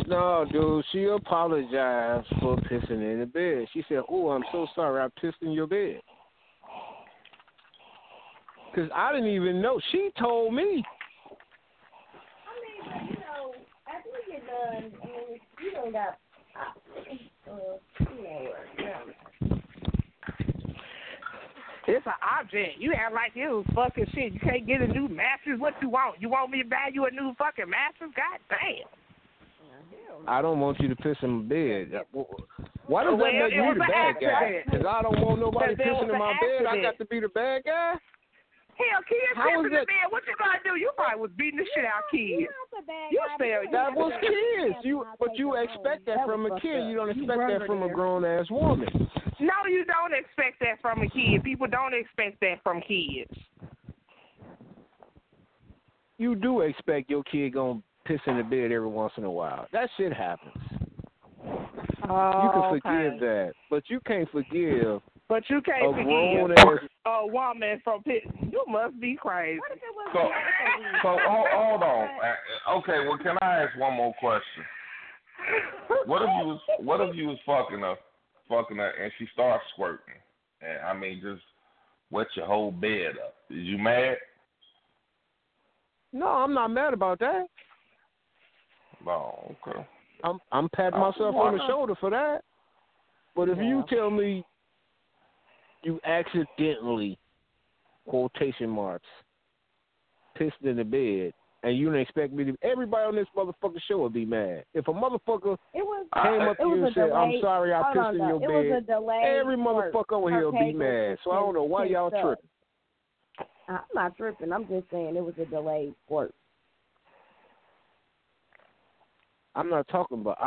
No, dude, she apologized for pissing in the bed. She said, "Oh, I'm so sorry, I pissed in your bed." Because I didn't even know. She told me. I mean, you know, after we get done, I mean, you don't got, it's an object. You act like it was fucking shit. You can't get a new mattress. What you want? You want me to buy you a new fucking mattress? God damn. I don't want you to piss in my bed. Why does that make you the bad guy? Because I don't want nobody pissing in my bed. I got to be the bad guy? Hell, kids pissing in the bed. What you gonna do? You probably was beating the shit out of kids. That was kids. But you expect that from a kid. You don't expect that from a grown-ass woman. No, you don't expect that from a kid. People don't expect that from kids. You do expect your kid gonna piss in the bed every once in a while. That shit happens. You can forgive that, but you can't forgive. But you can't forgive a woman from pissing. You must be crazy. So hold on. Okay, well, can I ask one more question? What if you was fucking her and she starts squirting? And I mean, just wet your whole bed up. Is you mad? No, I'm not mad about that. Oh, okay. I'm patting myself on the shoulder for that. But if you tell me you accidentally, quotation marks, pissed in the bed, and you didn't expect me to. Everybody on this motherfucking show would be mad. If a motherfucker came up to you and said, "I'm sorry, I pissed in your bed," every motherfucker over here would be mad. So I don't know why y'all tripping. I'm not tripping. I'm just saying it was a delayed squirt. I'm not talking about.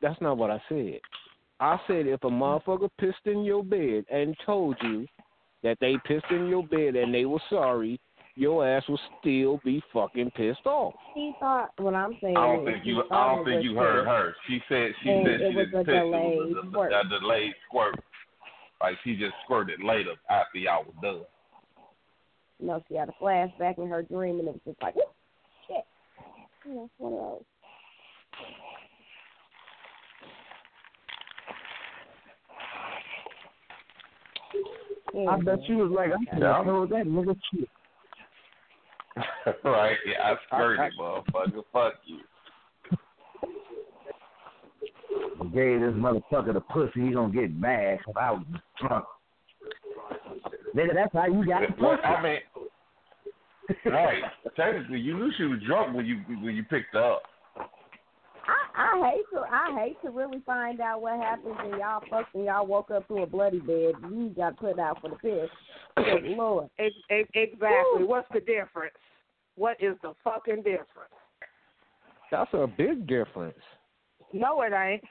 That's not what I said. I said if a motherfucker pissed in your bed and told you that they pissed in your bed and they were sorry, your ass will still be fucking pissed off. She thought what I'm saying. I don't think you heard her. She said she was a delayed squirt. A delayed squirt. Like she just squirted later after y'all was done. No, she had a flashback in her dream and it was just like, whoop, shit. You know, one of those. I bet she was like, I heard that nigga shit. Right, yeah, I skirted, motherfucker. Fuck you. I gave this motherfucker the pussy, he gonna get mad because I was drunk. Nigga, that's how you got the pussy. I mean, right, technically, you knew she was drunk when you picked her up. I hate to really find out what happens when y'all fucked and y'all woke up to a bloody bed. You got put out for the piss. Good Lord. Exactly. Ooh. What's the difference? What is the fucking difference? That's a big difference. No, it ain't.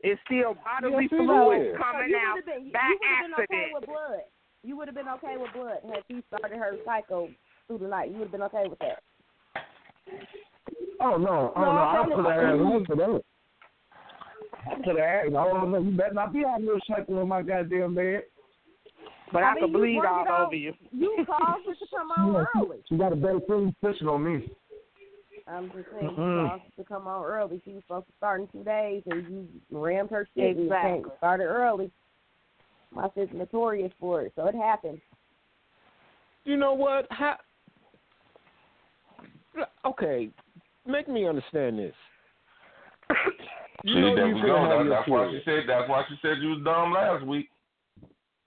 It's still bodily fluid coming out by accident. You would have been okay with blood had she started her cycle through the night. You would have been okay with that. Oh no! I put her ass. I don't know. You better not be out here shaking on my goddamn bed. But I can bleed all over you. You caused her to come on early. She got a better feeling pushing on me. I'm just saying, you caused her to come on early. She was supposed to start in 2 days, and you rammed her shit. Exactly. And started early. My sis notorious for it, so it happened. You know what? Okay. Make me understand this. That's why she said you was dumb last week.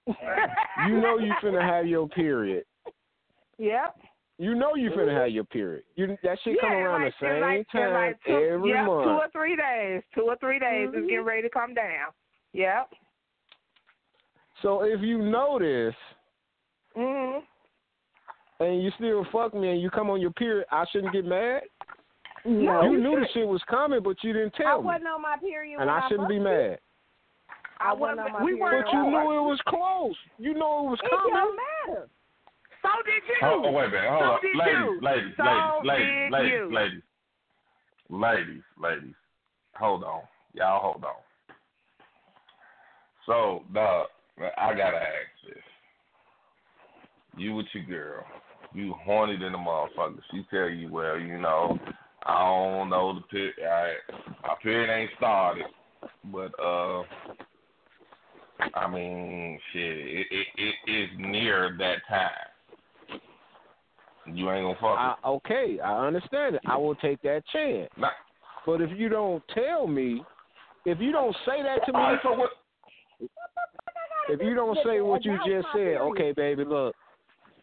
You know you finna have your period. Yep. You know you finna have your period. That shit come around the same time every month. 2 or 3 days. 2 or 3 days is getting ready to come down. Yep. So if you notice, and you still fuck me and you come on your period, I shouldn't get mad? No, you knew the shit was coming, but you didn't tell me. I wasn't on my period, and I shouldn't be mad. I wasn't on my period. But you knew it was close. You know it was coming. It don't matter. So did you. Oh wait a minute. Hold on, ladies. Hold on, y'all. Hold on. So, dog, I gotta ask this. You with your girl, you horny than a motherfucker. She tell you, well, you know, I don't know the period. My period ain't started, but I mean, shit, it is near that time. You ain't gonna fuck. Okay, I understand it. I will take that chance. Nah. But if you don't tell me, if you don't say that to me, if you don't say what you just said, okay, baby, look,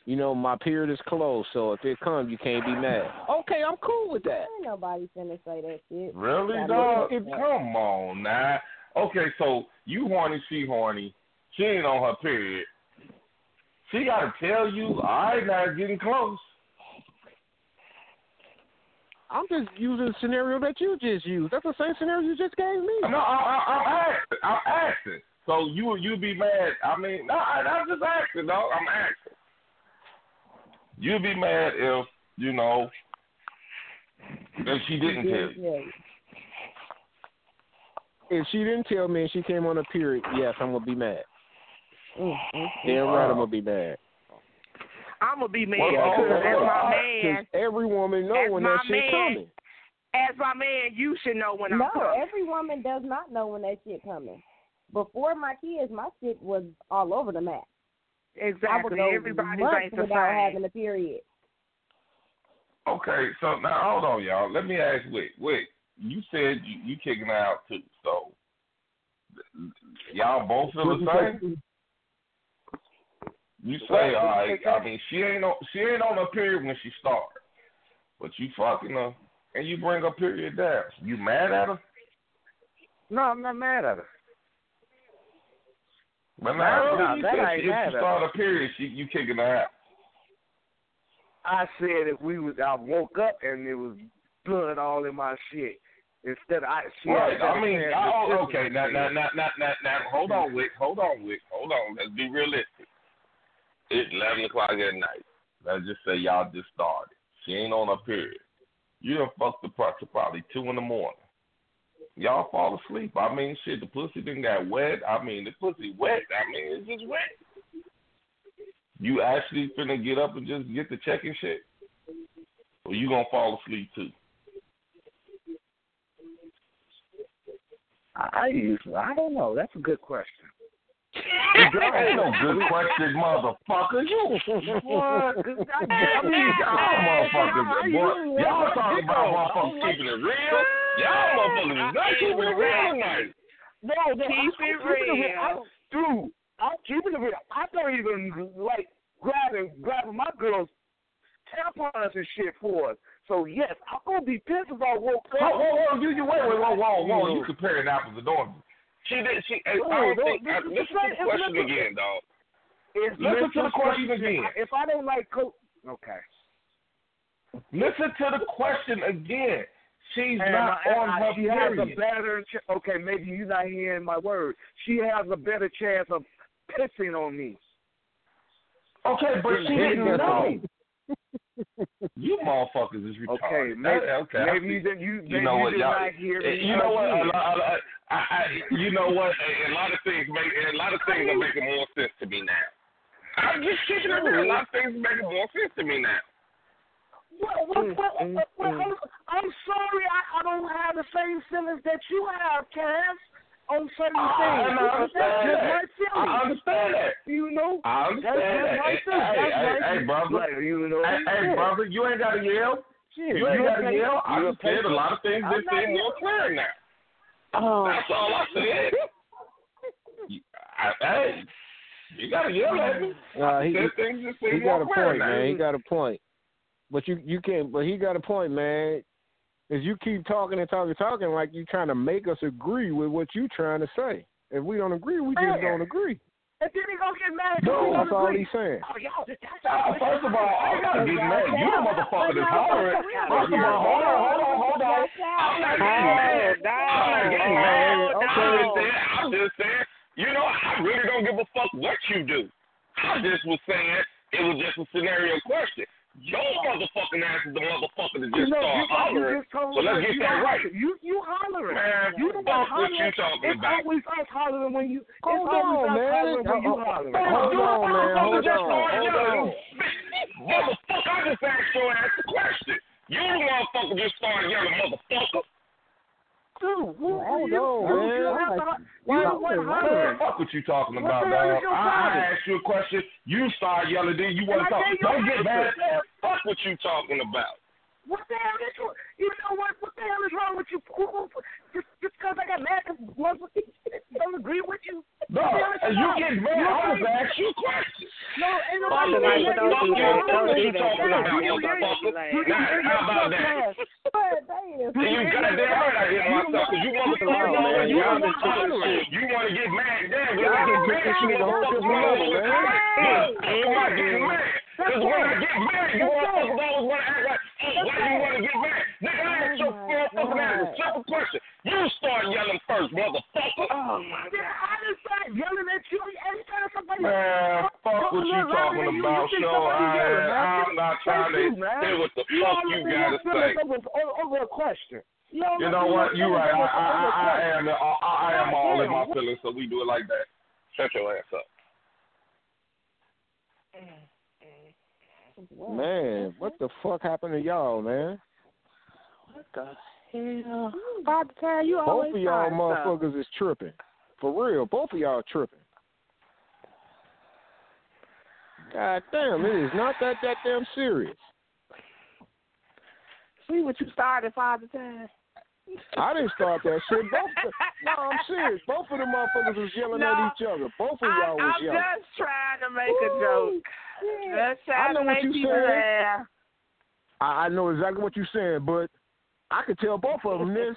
you know, my period is closed, so if it comes, you can't be mad. Okay, I'm cool with that. Ain't nobody finna say that shit. Really, dog? Come on, now. Okay, so you horny, she horny. She ain't on her period. She got to tell you, all right, now it's getting close. I'm just using the scenario that you just used. That's the same scenario you just gave me. No, I'm asking. So you be mad. I mean, no, I'm just asking, dog. I'm asking. You'd be mad if, you know, if she didn't tell you. If she didn't tell me and she came on a period, yes, I'm going to be mad. Damn right I'm going to be mad. I'm going to be mad because as my man. Every woman know when that shit coming. As my man, you should know when I'm coming. No, every woman does not know when that shit coming. Before my kids, my shit was all over the map. Exactly. Everybody's ain't the same. Without having a period. Okay, so now hold on, y'all. Let me ask Wick. Wick, you said you kicking out too, so y'all both feel the same? You say, all right, I mean, she ain't on her period when she started, but you fucking her, and you bring her period down. You mad at her? No, I'm not mad at her. But now, if you start a period, you kicking her out. I said if I woke up and it was blood all in my shit. Instead of okay. Now, hold on, Wick. Let's be realistic. It's 11 o'clock at night. Let's just say y'all just started. She ain't on her period. You done fucked the pussy probably 2 in the morning. Y'all fall asleep. I mean, shit, the pussy didn't got wet. I mean, the pussy wet. I mean, it's just wet. You actually finna get up and just get the check and shit? Or you gonna fall asleep too? I don't know. That's a good question. That ain't no good question, motherfucker. You what? I mean, y'all motherfuckers. Y'all talking about motherfuckers keeping it real. Y'all motherfuckers not keeping it real nice. No, I'm keeping it real. I don't even like grabbing my girls' tampons and shit for us. So yes, I'm gonna be pissed if I woke up. Whoa, whoa! You comparing apples and oranges. Listen to the question again, dog. Listen to the question again. If I didn't like coke, okay. Listen to the question again. She's not on her period. She has a better. Okay, maybe you're not hearing my words. She has a better chance of pissing on me. Okay, but she didn't know. You motherfuckers is retarded. You know what? A lot of things are making more sense to me now. I'm just kicking it real. A lot of things are making more sense to me now. I'm sorry, I don't have the same feelings that you have, Cass, on certain things. I understand that. You know? I understand that. Hey, brother, you ain't got to yell. You ain't got to yell. I just said a lot of things that seem more clear now. That's all I said. Hey, you got to yell at me. He got a point, man. He got a point. But you can't. But he got a point, man. Is you keep talking like you trying to make us agree with what you trying to say. If we don't agree, we just don't agree. And then he gonna get mad. No, that's all he's saying. First of all, I'm not getting mad. You the motherfucker that's hollering. First of all, hold on. I'm not getting mad. I'm just saying. You know, I really don't give a fuck what you do. I just was saying it was just a scenario question. Your motherfucking ass is the motherfucker that just started hollering. So let's get that right. You hollering. Man, you the one what you talking about. It's always us hollering when you hollering. Hold on, man. Motherfucker, I just asked your ass a question. You the motherfucker just started yelling, motherfucker. Dude, hold on, man. What the fuck what you talking about, dog? I asked you a question. You start yelling, then you want to talk. Don't get mad. Fuck what you talking about. What the hell is wrong? You know what? What the hell is wrong with you? Just because I got mad because I don't agree with you. No, you get mad. I was asking you questions. No, ain't nobody mad. What you talking about? You goddamn right I hit myself because you want to get mad. Damn, you want to get mad. Come on, get mad. Because when I get mad, you always want to act like, hey, why do you want to get mad? Nigga, I ain't your fucking ass. It's just a question. You start yelling first, motherfucker. Oh, my God. I just start yelling at you every time somebody... Man, fuck what you talking about, yo. I'm not trying to say what the fuck you got to say. Over a question. You know what? You're right. I am all in my feelings, so we do it like that. Shut your ass up. Man, what the fuck happened to y'all, man? What the hell? Bob, you always both of y'all motherfuckers is tripping. For real, both of y'all tripping. God damn, it is not that damn serious. See what you started, Father Time. I didn't start that shit. No, I'm serious. Both of the motherfuckers was yelling at each other. Both of y'all was yelling. I'm just trying to make a joke. Yeah. I know what you're saying. I know exactly what you're saying, but I could tell both of them this.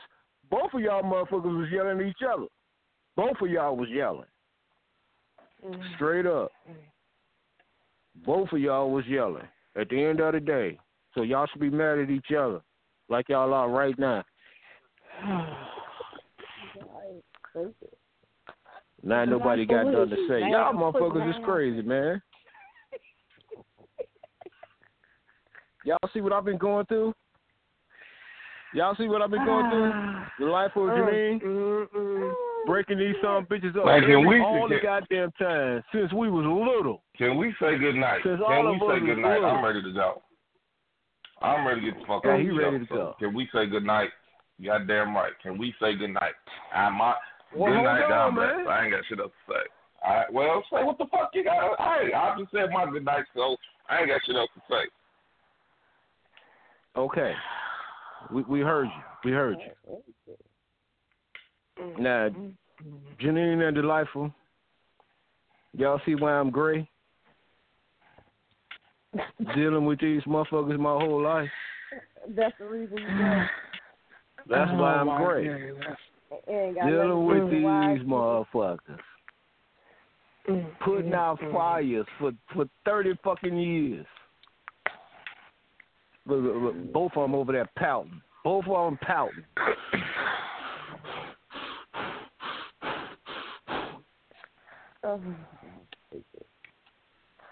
Both of y'all motherfuckers was yelling at each other. Both of y'all was yelling. Straight up. Both of y'all was yelling at the end of the day. So y'all should be mad at each other like y'all are right now. Now nobody got nothing to say. Y'all motherfuckers is crazy, man. Y'all see what I've been going through? Y'all see what I've been going through? The life of Janine, breaking these bitches up all the goddamn time since we was little. Can we say goodnight? I'm ready to go. I'm ready to get the fuck out of here. Can we say goodnight? Goddamn right. Can we say goodnight? Goodnight, man. I ain't got shit else to say. All right, well, say what the fuck you got. I just said my goodnight, so I ain't got shit else to say. Okay. We heard you. We heard you. Now, Janine and Delightful, y'all see why I'm gray? Dealing with these motherfuckers my whole life. That's the reason you know. That's why I'm gray. Dealing with these motherfuckers. Putting out fires for 30 fucking years. Look, both of them over there pouting. Both of them pouting.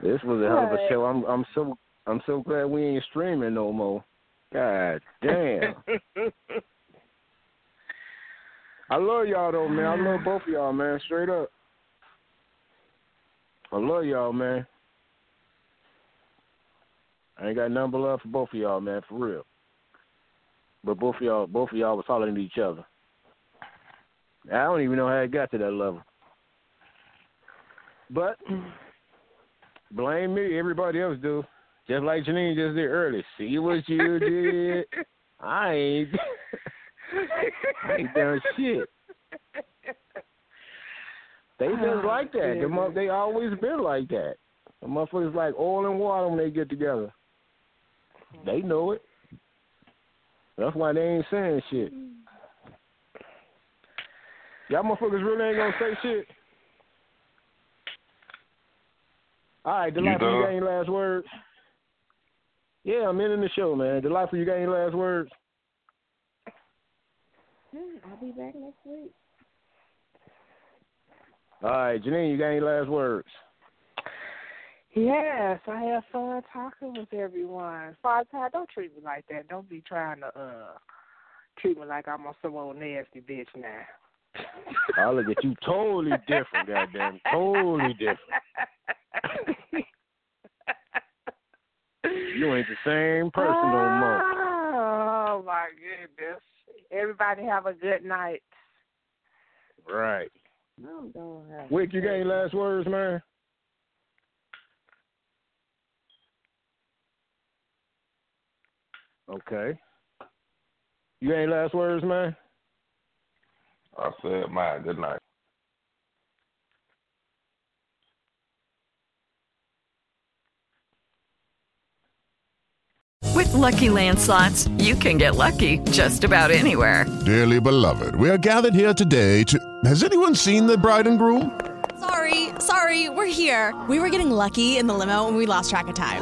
This was a hell of a show. I'm so glad we ain't streaming no more. God damn. I love y'all though, man. I love both of y'all, man. Straight up. I love y'all, man. I ain't got nothing but love for both of y'all, man, for real. But both of y'all was hollering at each other. I don't even know how it got to that level. But blame me, everybody else do. Just like Janine just did earlier. See what you did. I ain't done shit. They just like that. They always been like that. The motherfuckers like oil and water when they get together. They know it. That's why they ain't saying shit. Y'all motherfuckers really ain't gonna say shit. Alright, Delightful, you got any last words? Yeah, I'm ending the show, man. Delightful, you got any last words? I'll be back next week. Alright, Janine, you got any last words? Yes, I have fun talking with everyone. Father, don't treat me like that. Don't be trying to treat me like I'm on some old nasty bitch now. I look at you totally different, goddamn, totally different. You ain't the same person no more. Oh my goodness! Everybody have a good night. Right. Wick, you got any last words, man? Okay. You got any last words, man? I said mine. Good night. With Lucky Land Slots, you can get lucky just about anywhere. Dearly beloved, we are gathered here today to... Has anyone seen the bride and groom? Sorry, we're here. We were getting lucky in the limo and we lost track of time.